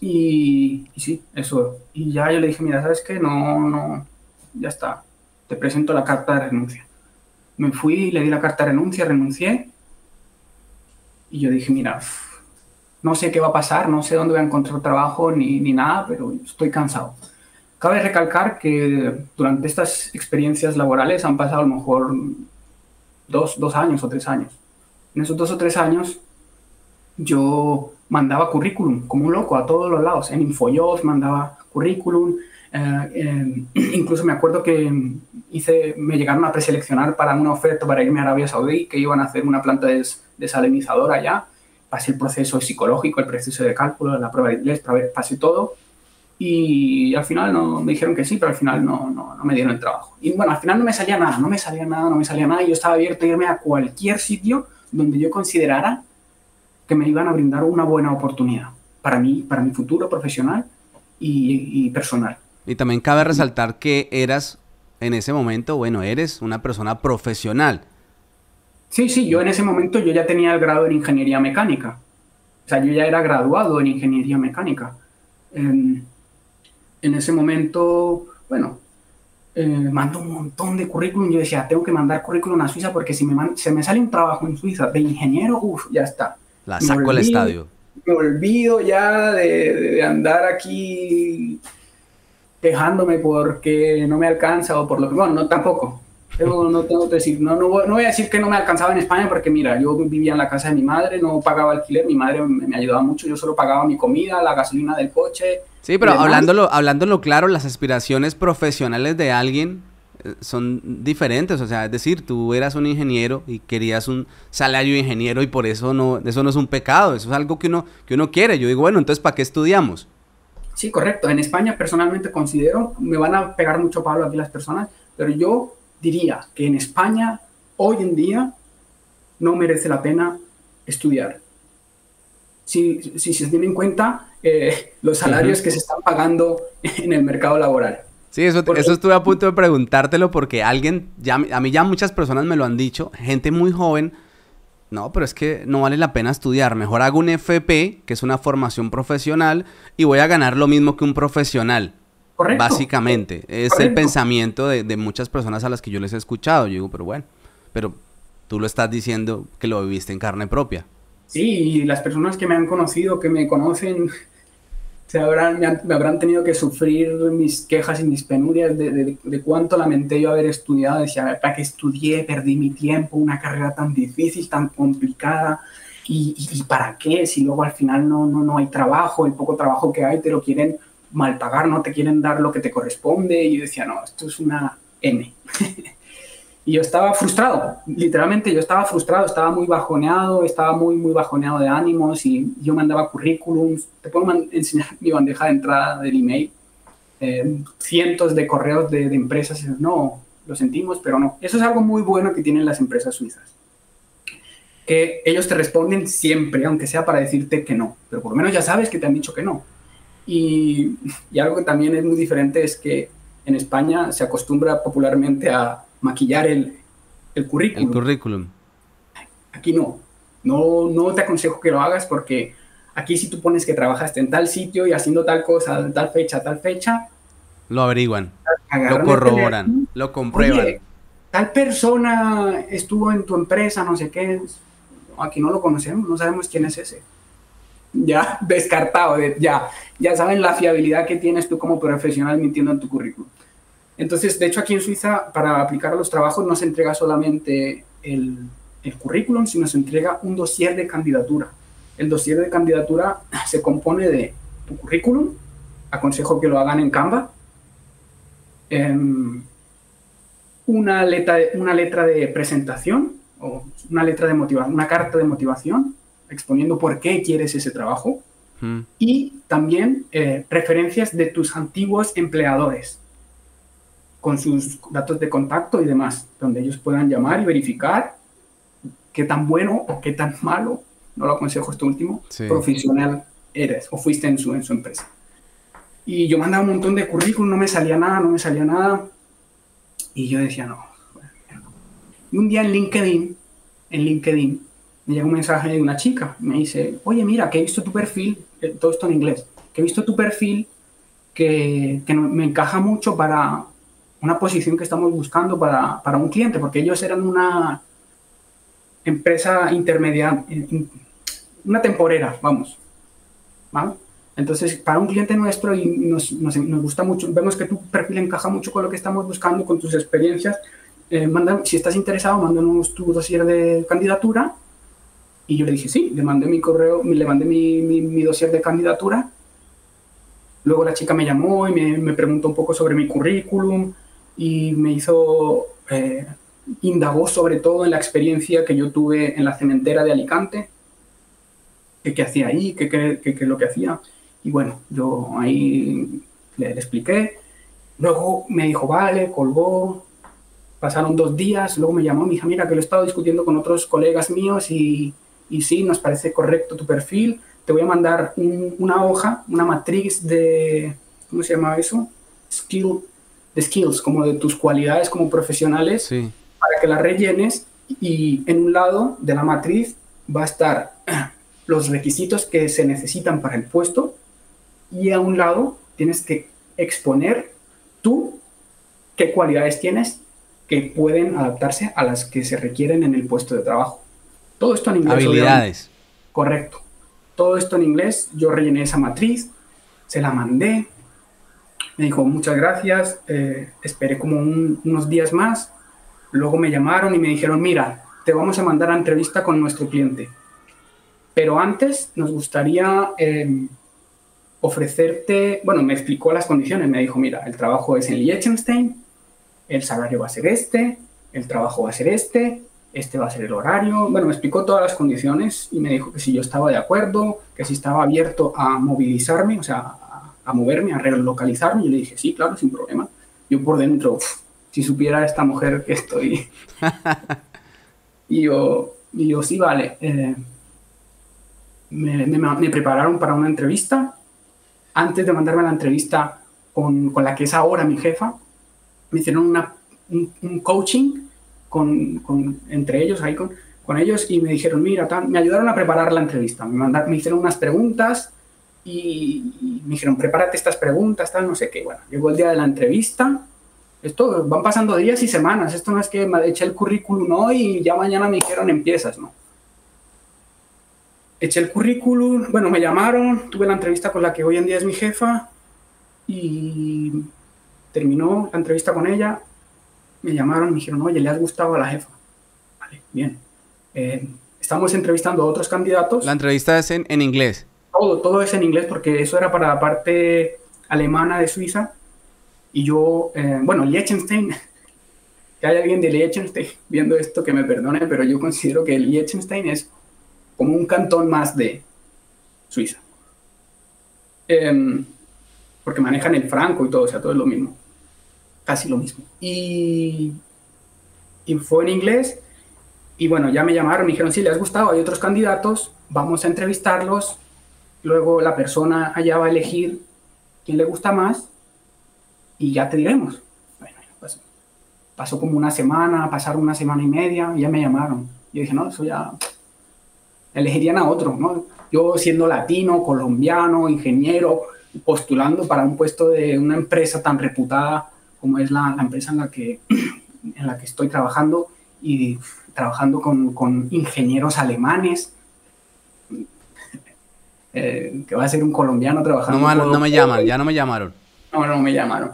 Y, y sí, eso. Y ya yo le dije, mira, ¿sabes qué? No, no, ya está. Te presento la carta de renuncia. Me fui, le di la carta de renuncia, renuncié. Y yo dije, mira, pff, no sé qué va a pasar, no sé dónde voy a encontrar trabajo ni, ni nada, pero estoy cansado. Cabe recalcar que durante estas experiencias laborales han pasado a lo mejor dos, dos años o tres años. En esos dos o tres años yo mandaba currículum como un loco a todos los lados. En InfoJobs mandaba currículum. Eh, eh, incluso me acuerdo que hice, me llegaron a preseleccionar para una oferta para irme a Arabia Saudí, que iban a hacer una planta des, desalinizadora allá. Pasé el proceso psicológico, el proceso de cálculo, la prueba de inglés, pasé todo. Y al final no, me dijeron que sí, pero al final no, no, no me dieron el trabajo. Y bueno, al final no me salía nada, no me salía nada, no me salía nada. Y yo estaba abierto a irme a cualquier sitio donde yo considerara que me iban a brindar una buena oportunidad para mí, para mi futuro profesional y, y personal. Y también cabe resaltar que eras en ese momento, bueno, eres una persona profesional. Sí, sí, yo en ese momento yo ya tenía el grado en ingeniería mecánica. O sea, yo ya era graduado en ingeniería mecánica. Eh, En ese momento, bueno, eh, mando un montón de currículum. Yo decía, tengo que mandar currículum a Suiza porque si me man se me sale un trabajo en Suiza de ingeniero, uff, ya está. La saco al estadio. Me olvido ya de, de andar aquí quejándome porque no me alcanza o por lo que... Bueno, no, tampoco. Pero no tengo que decir, no, no, voy, no voy a decir que no me alcanzaba en España porque, mira, yo vivía en la casa de mi madre, no pagaba alquiler, mi madre me, me ayudaba mucho, yo solo pagaba mi comida, la gasolina del coche... Sí, pero hablándolo, hablándolo claro, las aspiraciones profesionales de alguien son diferentes, o sea, es decir, tú eras un ingeniero y querías un salario de ingeniero y por eso no, eso no es un pecado, eso es algo que uno, que uno quiere. Yo digo, bueno, entonces, ¿para qué estudiamos? Sí, correcto. En España personalmente considero, me van a pegar mucho Pablo aquí las personas, pero yo diría que en España hoy en día no merece la pena estudiar. si, si se tiene en cuenta eh, los salarios uh-huh. que se están pagando en el mercado laboral. Sí, eso, porque... eso estuve a punto de preguntártelo porque alguien, ya, a mí ya muchas personas me lo han dicho, gente muy joven, no, pero es que no vale la pena estudiar, mejor hago un F P, que es una formación profesional, y voy a ganar lo mismo que un profesional. Correcto. Básicamente, es Correcto. El pensamiento de, de muchas personas a las que yo les he escuchado. Yo digo, pero bueno, pero tú lo estás diciendo que lo viviste en carne propia. Sí, y las personas que me han conocido, que me conocen, se habrán, me, han, me habrán tenido que sufrir mis quejas y mis penurias de, de, de cuánto lamenté yo haber estudiado. Decía, ¿para qué estudié? Perdí mi tiempo, una carrera tan difícil, tan complicada. ¿Y, y, y para qué? Si luego al final no, no, no hay trabajo, el poco trabajo que hay te lo quieren mal pagar, no te quieren dar lo que te corresponde. Y yo decía, no, esto es una M. Y yo estaba frustrado, literalmente yo estaba frustrado, estaba muy bajoneado, estaba muy, muy bajoneado de ánimos y yo mandaba currículums. Te puedo enseñar mi bandeja de entrada del email, eh, cientos de correos de, de empresas. No, lo sentimos, pero no. Eso es algo muy bueno que tienen las empresas suizas, que ellos te responden siempre, aunque sea para decirte que no, pero por lo menos ya sabes que te han dicho que no. Y, y algo que también es muy diferente es que en España se acostumbra popularmente a maquillar el, el currículum. El currículum. Aquí no. no. No te aconsejo que lo hagas porque aquí si tú pones que trabajaste en tal sitio y haciendo tal cosa, tal fecha, tal fecha... Lo averiguan, lo corroboran, lo comprueban. Oye, tal persona estuvo en tu empresa, no sé qué. Aquí no lo conocemos, no sabemos quién es ese. Ya, descartado, ya, ya saben la fiabilidad que tienes tú como profesional mintiendo en tu currículum. Entonces, de hecho, aquí en Suiza, para aplicar a los trabajos, no se entrega solamente el, el currículum, sino se entrega un dossier de candidatura. El dossier de candidatura se compone de tu currículum, aconsejo que lo hagan en Canva, eh, una, letra, una letra de presentación, o una, letra de motiva- una carta de motivación, exponiendo por qué quieres ese trabajo hmm. y también eh, referencias de tus antiguos empleadores con sus datos de contacto y demás, donde ellos puedan llamar y verificar qué tan bueno o qué tan malo, no lo aconsejo esto último, sí. profesional eres o fuiste en su, en su empresa. Y yo mandaba un montón de currículum, no me salía nada, no me salía nada y yo decía no. Y un día en LinkedIn, en LinkedIn, me llega un mensaje de una chica, me dice, oye, mira, que he visto tu perfil, eh, todo esto en inglés, que he visto tu perfil que, que me encaja mucho para una posición que estamos buscando para, para un cliente, porque ellos eran una empresa intermedia, una temporera, vamos, ¿vale? Entonces, para un cliente nuestro y nos, nos, nos gusta mucho, vemos que tu perfil encaja mucho con lo que estamos buscando, con tus experiencias, eh, manda, si estás interesado, mándanos tu dossier de candidatura. Y yo le dije, sí, le mandé mi correo, le mandé mi, mi, mi dossier de candidatura. Luego la chica me llamó y me, me preguntó un poco sobre mi currículum y me hizo, eh, indagó sobre todo en la experiencia que yo tuve en la cementera de Alicante, qué hacía ahí, qué es lo que hacía. Y bueno, yo ahí le, le expliqué. Luego me dijo, vale, colgó. Pasaron dos días, luego me llamó, me dijo, mira, que lo he estado discutiendo con otros colegas míos y... y sí, nos parece correcto tu perfil, te voy a mandar un, una hoja, una matriz de, ¿cómo se llama eso? Skill, de skills, como de tus cualidades como profesionales, sí. para que la rellenes y en un lado de la matriz va a estar los requisitos que se necesitan para el puesto y a un lado tienes que exponer tú qué cualidades tienes que pueden adaptarse a las que se requieren en el puesto de trabajo. Todo esto en inglés. Habilidades. Obviamente. Correcto. Todo esto en inglés. Yo rellené esa matriz, se la mandé. Me dijo, muchas gracias. Eh, esperé como un, unos días más. Luego me llamaron y me dijeron, mira, te vamos a mandar a entrevista con nuestro cliente. Pero antes nos gustaría eh, ofrecerte... Bueno, me explicó las condiciones. Me dijo, mira, el trabajo es en Liechtenstein, el salario va a ser este, el trabajo va a ser este... este va a ser el horario. Bueno, me explicó todas las condiciones y me dijo que si yo estaba de acuerdo, que si estaba abierto a movilizarme, o sea, a, a moverme, a relocalizarme. Yo le dije, sí, claro, sin problema. Yo por dentro, uf, si supiera esta mujer que estoy... y, yo, y yo, sí, vale. Eh, me, me, me prepararon para una entrevista. Antes de mandarme a la entrevista con, con la que es ahora mi jefa, me hicieron una, un, un coaching con, con, entre ellos, ahí con, con ellos, y me dijeron, mira, tan, me ayudaron a preparar la entrevista. Me, mandaron, me hicieron unas preguntas y, y me dijeron, prepárate estas preguntas, tal, no sé qué. Bueno, llegó el día de la entrevista. Esto, van pasando días y semanas. Esto no es que me eché el currículum hoy y ya mañana me dijeron empiezas, ¿no? Eché el currículum, bueno, me llamaron, tuve la entrevista con la que hoy en día es mi jefa y terminó la entrevista con ella. Me llamaron, me dijeron, oye, ¿le has gustado a la jefa? Vale, bien. Eh, estamos entrevistando a otros candidatos. ¿La entrevista es en, en inglés? Todo, todo es en inglés porque eso era para la parte alemana de Suiza. Y yo, eh, bueno, Liechtenstein, que hay alguien de Liechtenstein viendo esto que me perdone, pero yo considero que Liechtenstein es como un cantón más de Suiza. Eh, porque manejan el franco y todo, o sea, todo es lo mismo. Casi lo mismo. Y, y fue en inglés. Y bueno, ya me llamaron, me dijeron, sí, ¿le has gustado? Hay otros candidatos, vamos a entrevistarlos. Luego la persona allá va a elegir quién le gusta más. Y ya te diremos. Bueno, pues, pasó como una semana, pasaron una semana y media, y ya me llamaron. Yo dije, no, eso ya... elegirían a otro, ¿no? Yo siendo latino, colombiano, ingeniero, postulando para un puesto de una empresa tan reputada como es la, la empresa en la, que, en la que estoy trabajando, y trabajando con, con ingenieros alemanes, eh, que va a ser un colombiano trabajando. No, no, no me llaman, ya no me llamaron. No, no me llamaron.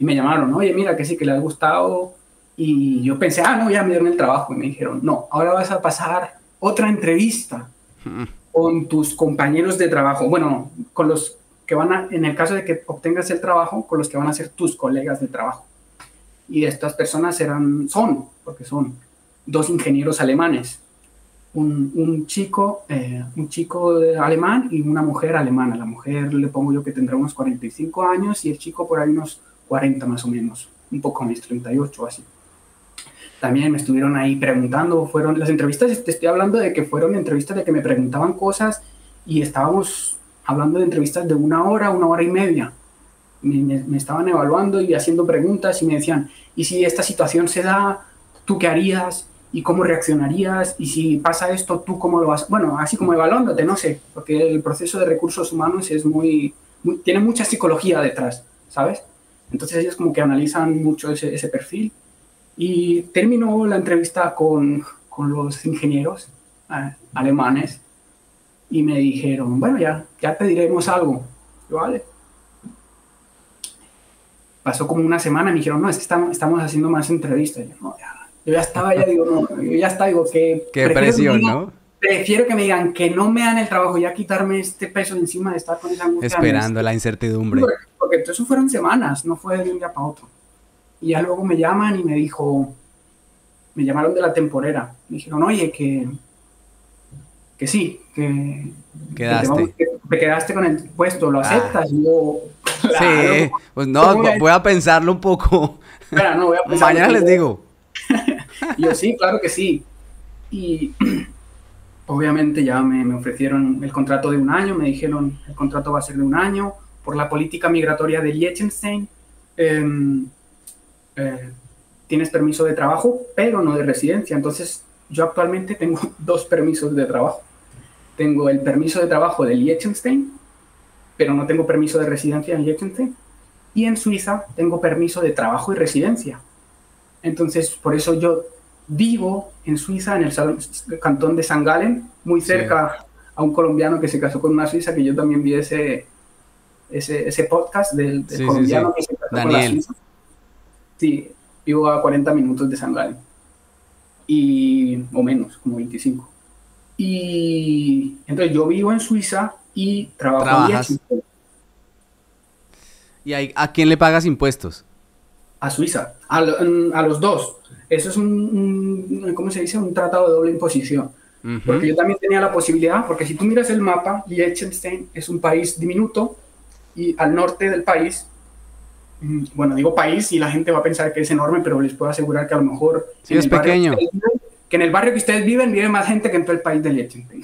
Y me llamaron, oye, mira, que sí, que le ha gustado. Y yo pensé, ah, no, ya me dieron el trabajo. Y me dijeron, no, ahora vas a pasar otra entrevista con tus compañeros de trabajo. Bueno, con los que van a, en el caso de que obtengas el trabajo, con los que van a ser tus colegas de trabajo. Y estas personas eran, son, porque son dos ingenieros alemanes. Un, un chico, eh, un chico alemán y una mujer alemana. La mujer le pongo yo que tendrá unos cuarenta y cinco años y el chico por ahí unos cuarenta más o menos, un poco más, treinta y ocho así. También me estuvieron ahí preguntando, fueron las entrevistas, te estoy hablando de que fueron entrevistas de que me preguntaban cosas y estábamos hablando de entrevistas de una hora, una hora y media. Me, me, me estaban evaluando y haciendo preguntas y me decían, ¿y si esta situación se da, tú qué harías? ¿Y cómo reaccionarías? ¿Y si pasa esto, tú cómo lo vas? Bueno, así como evaluándote, no sé, porque el proceso de recursos humanos es muy, muy tiene mucha psicología detrás, ¿sabes? Entonces ellos como que analizan mucho ese, ese perfil. Y terminó la entrevista con, con los ingenieros eh, alemanes y me dijeron, bueno, ya, ya te diremos algo. Yo, vale. Pasó como una semana y me dijeron, no, es que estamos, estamos haciendo más entrevistas. Yo, no, ya. Yo ya estaba, ya digo, no, yo ya estaba, digo, que... Qué presión, que digan, ¿no? Prefiero que me digan que no me dan el trabajo, ya quitarme este peso de encima de estar con esa angustia. Esperando la incertidumbre. Porque, porque eso fueron semanas, no fue de un día para otro. Y ya luego me llaman y me dijo... Me llamaron de la temporera. Me dijeron, oye, que... Que sí, que... Quedaste. Que te, vamos, que te quedaste con el puesto, ¿lo aceptas? Ah. Y yo, claro, sí, pues no, voy a pensarlo un poco. Espera, no, voy a pensarlo. Mañana les digo. Y yo, sí, claro que sí. Y obviamente ya me, me ofrecieron el contrato de un año, me dijeron el contrato va a ser de un año, por la política migratoria de Liechtenstein, eh, eh, tienes permiso de trabajo, pero no de residencia. Entonces, yo actualmente tengo dos permisos de trabajo. Tengo el permiso de trabajo de Liechtenstein, pero no tengo permiso de residencia en Liechtenstein. Y en Suiza tengo permiso de trabajo y residencia. Entonces, por eso yo vivo en Suiza, en el cantón de San Gallen, muy cerca sí. a un colombiano que se casó con una suiza, que yo también vi ese, ese, ese podcast del, del sí, colombiano sí, sí. que se casó Daniel. con la suiza. Sí, vivo a cuarenta minutos de San Gallen, y, o menos, como veinticinco. Y entonces yo vivo en Suiza y trabajo ¿Trabajas? en Liechtenstein. ¿Y a, a quién le pagas impuestos? A Suiza, a, a los dos. Eso es un, un, ¿cómo se dice? Un tratado de doble imposición. Uh-huh. Porque yo también tenía la posibilidad, porque si tú miras el mapa, Liechtenstein es un país diminuto y al norte del país, bueno, digo país y la gente va a pensar que es enorme, pero les puedo asegurar que a lo mejor... Sí, es pequeño. Que, que en el barrio que ustedes viven, vive más gente que en todo el país de Liechtenstein.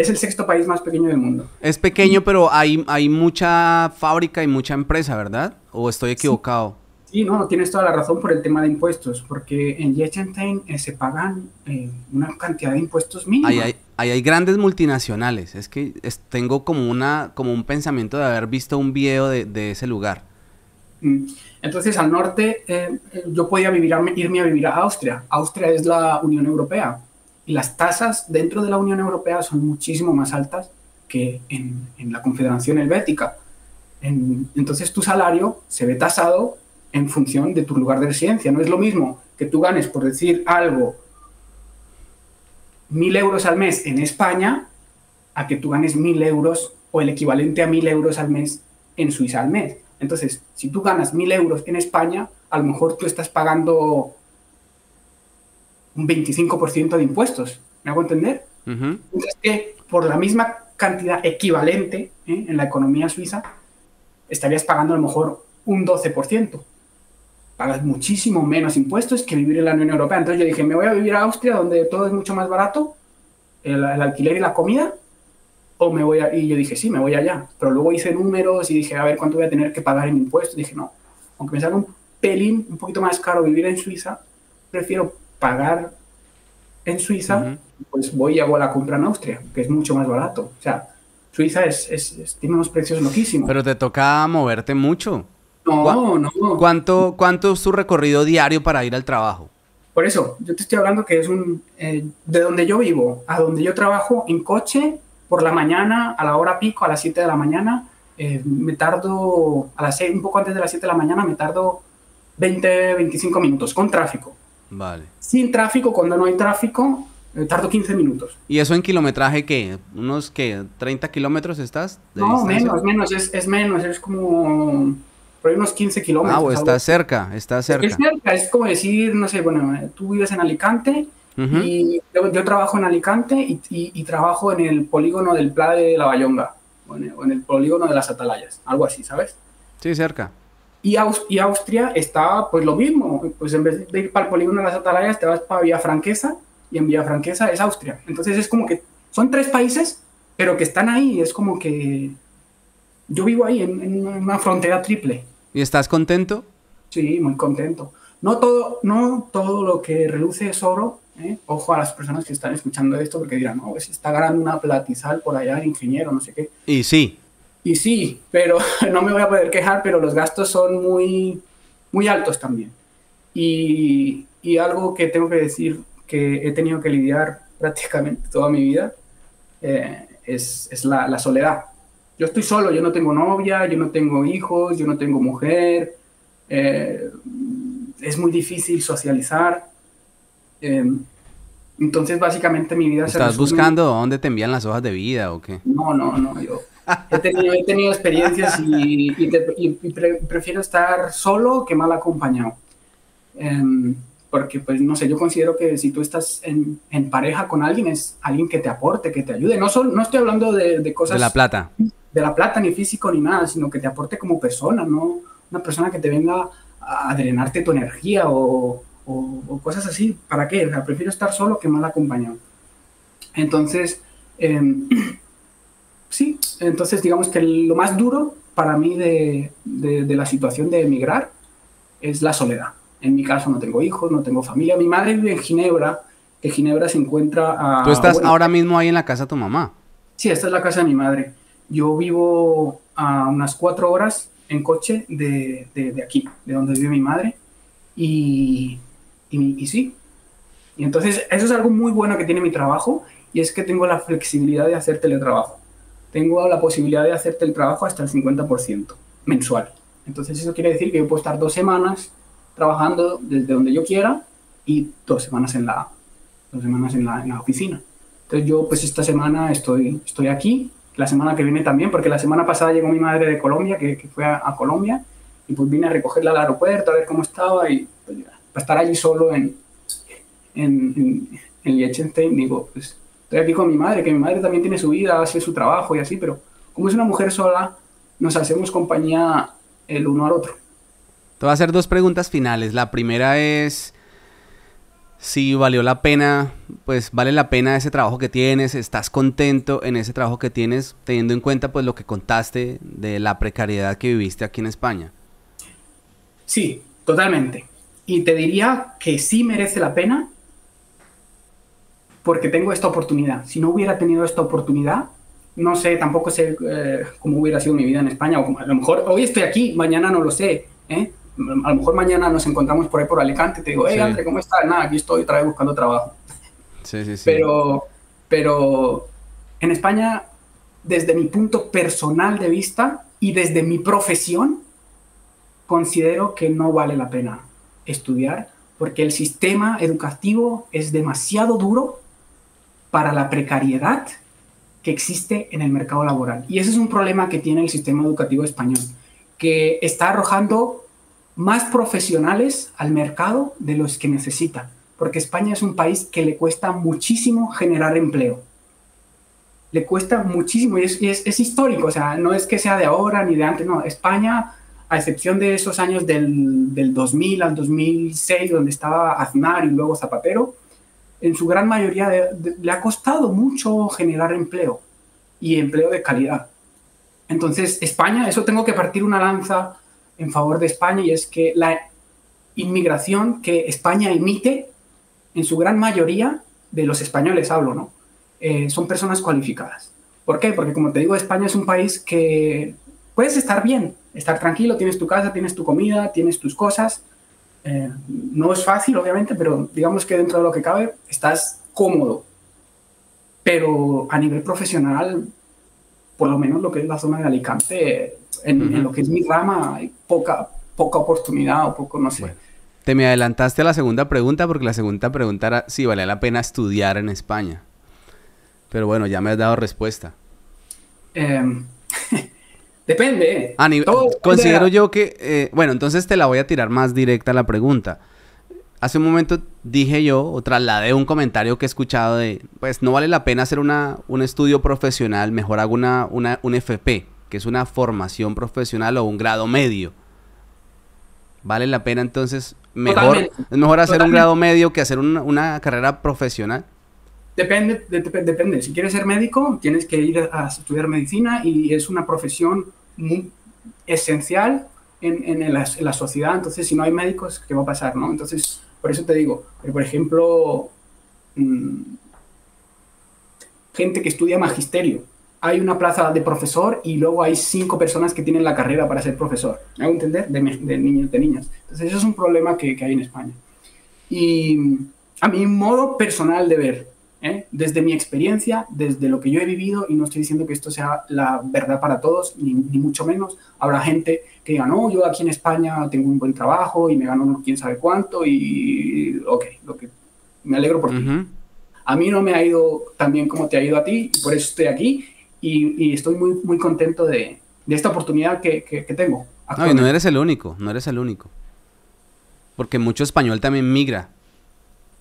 Es el sexto país más pequeño del mundo. Es pequeño, pero hay, hay mucha fábrica y mucha empresa, ¿verdad? ¿O estoy equivocado? Sí, sí, no, tienes toda la razón por el tema de impuestos, porque en Liechtenstein eh, se pagan eh, una cantidad de impuestos mínima. Ahí hay, ahí hay grandes multinacionales. Es que es, tengo como, una, como un pensamiento de haber visto un video de, de ese lugar. Entonces, al norte, eh, yo podía vivir a, irme a vivir a Austria. Austria es la Unión Europea. Y las tasas dentro de la Unión Europea son muchísimo más altas que en, en la Confederación Helvética. En, entonces, tu salario se ve tasado en función de tu lugar de residencia. No es lo mismo que tú ganes, por decir algo, mil euros al mes en España a que tú ganes mil euros o el equivalente a mil euros al mes en Suiza al mes. Entonces, si tú ganas mil euros en España, a lo mejor tú estás pagando un veinticinco por ciento de impuestos. ¿Me hago entender? Uh-huh. Entonces, que por la misma cantidad equivalente, ¿eh?, en la economía suiza, estarías pagando a lo mejor un doce por ciento. Pagas muchísimo menos impuestos que vivir en la Unión Europea. Entonces yo dije, me voy a vivir a Austria, donde todo es mucho más barato, el, el alquiler y la comida, o me voy a... Y yo dije, sí, me voy allá. Pero luego hice números y dije, a ver, ¿cuánto voy a tener que pagar en impuestos? Dije, no, aunque me salga un pelín, un poquito más caro vivir en Suiza, prefiero pagar en Suiza, uh-huh, pues voy y hago la compra en Austria, que es mucho más barato. O sea, Suiza es, es, es, tiene unos precios loquísimos. Pero te toca moverte mucho. No, no. ¿Cuánto, cuánto es tu recorrido diario para ir al trabajo? Por eso, yo te estoy hablando que es un... Eh, de donde yo vivo a donde yo trabajo en coche, por la mañana, a la hora pico, a las siete de la mañana, eh, me tardo, a las seis, un poco antes de las siete de la mañana, me tardo veinte, veinticinco minutos con tráfico. Vale. Sin tráfico, cuando no hay tráfico, eh, tardo quince minutos. ¿Y eso en kilometraje qué? ¿Unos qué? ¿treinta kilómetros estás? De no, distancia? menos, menos, es, es menos, es como... Pero hay unos quince kilómetros. Ah, está cerca, está cerca. Es cerca, es como decir, no sé, bueno, tú vives en Alicante, uh-huh, y yo, yo trabajo en Alicante y, y, y trabajo en el polígono del Pla de la Bayonga, o en, el, o en el polígono de las Atalayas, algo así, ¿sabes? Sí, cerca. Y, Aus- y Austria está, pues, lo mismo, pues en vez de ir para el polígono de las Atalayas, te vas para Villafranquesa, y en Villafranquesa es Austria. Entonces es como que son tres países, pero que están ahí, es como que... Yo vivo ahí, en, en una frontera triple. ¿Y estás contento? Sí, muy contento. No todo, no todo lo que reluce es oro, ¿eh? Ojo a las personas que están escuchando esto, porque dirán, no, se está ganando una platizal por allá, el ingeniero, no sé qué. Y sí. Y sí, pero no me voy a poder quejar, pero los gastos son muy, muy altos también. Y, y algo que tengo que decir que he tenido que lidiar prácticamente toda mi vida eh, es, es la, la soledad. Yo estoy solo, yo no tengo novia, yo no tengo hijos, yo no tengo mujer. Eh, es muy difícil socializar. Eh, entonces, básicamente, mi vida... ¿Estás se buscando dónde te envían las hojas de vida o qué? No, no, no. Yo he tenido, he tenido experiencias y, y, te, y, y pre, prefiero estar solo que mal acompañado. Eh, porque, pues, no sé, yo considero que si tú estás en, en pareja con alguien, es alguien que te aporte, que te ayude. No, solo, no estoy hablando de, de cosas... De la plata. de la plata, ni físico, ni nada, sino que te aporte como persona, no una persona que te venga a drenarte tu energía o, o, o cosas así. ¿Para qué? O sea, prefiero estar solo que mal acompañado. Entonces, eh, sí, entonces digamos que lo más duro para mí de, de, de la situación de emigrar es la soledad. En mi caso no tengo hijos, no tengo familia. Mi madre vive en Ginebra, que Ginebra se encuentra a... ¿Tú estás ahora mismo ahí en la casa de tu mamá? Sí, esta es la casa de mi madre. Yo vivo a unas cuatro horas en coche de, de, de aquí, de donde vive mi madre, y, y, y sí. Y entonces eso es algo muy bueno que tiene mi trabajo, y es que tengo la flexibilidad de hacer teletrabajo. Tengo la posibilidad de hacer teletrabajo hasta el cincuenta por ciento mensual. Entonces eso quiere decir que yo puedo estar dos semanas trabajando desde donde yo quiera y dos semanas en la, dos semanas en la, en la oficina. Entonces yo, pues, esta semana estoy, estoy aquí, la semana que viene también, porque la semana pasada llegó mi madre de Colombia, que, que fue a, a Colombia, y pues vine a recogerla al aeropuerto, a ver cómo estaba, y pues, ya, para estar allí solo en, en, en, en Liechtenstein, digo, pues estoy aquí con mi madre, que mi madre también tiene su vida, hace su trabajo y así, pero como es una mujer sola, nos hacemos compañía el uno al otro. Te voy a hacer dos preguntas finales. La primera es, si valió la pena, pues vale la pena ese trabajo que tienes, estás contento en ese trabajo que tienes, teniendo en cuenta pues lo que contaste de la precariedad que viviste aquí en España. Sí, totalmente. Y te diría que sí merece la pena porque tengo esta oportunidad. Si no hubiera tenido esta oportunidad, no sé, tampoco sé eh, cómo hubiera sido mi vida en España. O como, a lo mejor hoy estoy aquí, mañana no lo sé, ¿eh? A lo mejor mañana nos encontramos por ahí por Alicante y te digo, hey, sí. André, ¿cómo estás? Nada, aquí estoy otra vez buscando trabajo. Sí, sí, sí. Pero, pero en España, desde mi punto personal de vista y desde mi profesión, considero que no vale la pena estudiar porque el sistema educativo es demasiado duro para la precariedad que existe en el mercado laboral. Y ese es un problema que tiene el sistema educativo español, que está arrojando más profesionales al mercado de los que necesita, porque España es un país que le cuesta muchísimo generar empleo. Le cuesta muchísimo y es, es, es histórico, o sea, no es que sea de ahora ni de antes, no. España, a excepción de esos años del, del dos mil al dos mil seis, donde estaba Aznar y luego Zapatero, en su gran mayoría de, de, le ha costado mucho generar empleo y empleo de calidad. Entonces, España, eso tengo que partir una lanza en favor de España, y es que la inmigración que España emite, en su gran mayoría, de los españoles hablo, ¿no? Eh, son personas cualificadas. ¿Por qué? Porque, como te digo, España es un país que puedes estar bien, estar tranquilo, tienes tu casa, tienes tu comida, tienes tus cosas. Eh, no es fácil, obviamente, pero digamos que dentro de lo que cabe, estás cómodo. Pero a nivel profesional, por lo menos lo que es la zona de Alicante, en, uh-huh. en lo que es mi rama, hay poca, poca oportunidad o poco, no sé. Bueno, te me adelantaste a la segunda pregunta, porque la segunda pregunta era si valía la pena estudiar en España. Pero bueno, ya me has dado respuesta. Eh, depende. A nivel, considero de... yo que... Eh, bueno, entonces te la voy a tirar más directa la pregunta. Hace un momento dije yo, o trasladé un comentario que he escuchado de... Pues no vale la pena hacer una, un estudio profesional, mejor hago una, una, un F P. Que es una formación profesional o un grado medio. ¿Vale la pena entonces? Mejor, es mejor hacer Totalmente. un grado medio que hacer un, una carrera profesional. Depende, de, de, depende. Si quieres ser médico, tienes que ir a, a estudiar medicina y es una profesión muy esencial en, en, en, la, en la sociedad. Entonces, si no hay médicos, ¿qué va a pasar? ¿No? Entonces, por eso te digo, que, por ejemplo, mmm, gente que estudia magisterio. Hay una plaza de profesor y luego hay cinco personas que tienen la carrera para ser profesor. ¿Me hago entender? De, de niños, de niñas. Entonces, eso es un problema que, que hay en España. Y a mi modo personal de ver, ¿eh? Desde mi experiencia, desde lo que yo he vivido, y no estoy diciendo que esto sea la verdad para todos, ni, ni mucho menos. Habrá gente que diga, no, yo aquí en España tengo un buen trabajo y me gano quién sabe cuánto y... Ok, lo que, me alegro por ti. Uh-huh. A mí no me ha ido tan bien como te ha ido a ti, por eso estoy aquí. Y, y estoy muy, muy contento de, de esta oportunidad que, que, que tengo. No, y no eres el único, no eres el único. Porque mucho español también migra.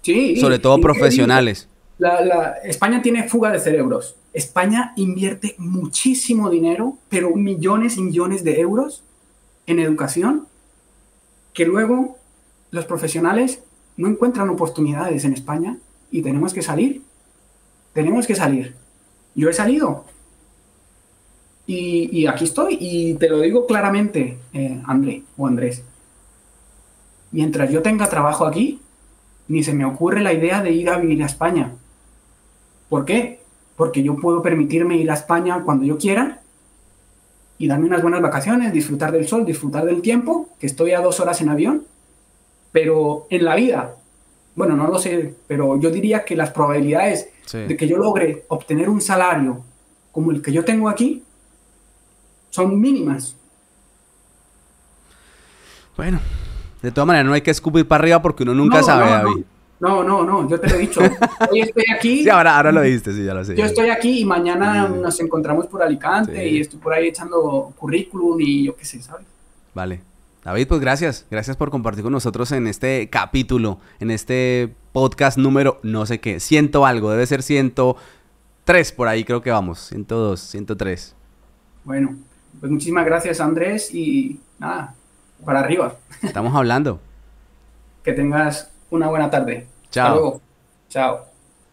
Sí. Sobre todo profesionales. La, la, España tiene fuga de cerebros. España invierte muchísimo dinero, pero millones y millones de euros en educación, que luego los profesionales no encuentran oportunidades en España y tenemos que salir. Tenemos que salir. Yo he salido. Y, y aquí estoy, y te lo digo claramente, eh, André o Andrés. Mientras yo tenga trabajo aquí, ni se me ocurre la idea de ir a vivir a España. ¿Por qué? Porque yo puedo permitirme ir a España cuando yo quiera y darme unas buenas vacaciones, disfrutar del sol, disfrutar del tiempo, que estoy a dos horas en avión, pero en la vida... Bueno, no lo sé, pero yo diría que las probabilidades sí. de que yo logre obtener un salario como el que yo tengo aquí son mínimas. Bueno, de todas maneras no hay que escupir para arriba porque uno nunca no, sabe, no, David. No, no, no, no, yo te lo he dicho. Hoy estoy aquí. Sí, ahora, ahora lo viste, sí, ya lo sé. Yo estoy aquí y mañana sí. nos encontramos por Alicante sí. y estoy por ahí echando currículum y yo qué sé, ¿sabes? Vale. David, pues gracias. Gracias por compartir con nosotros en este capítulo, en este podcast número no sé qué, ciento algo, debe ser ciento tres por ahí creo que vamos, ciento dos, ciento tres. Bueno, pues muchísimas gracias Andrés y nada, para arriba. Estamos hablando. Que tengas una buena tarde. Chao. Hasta luego. Chao.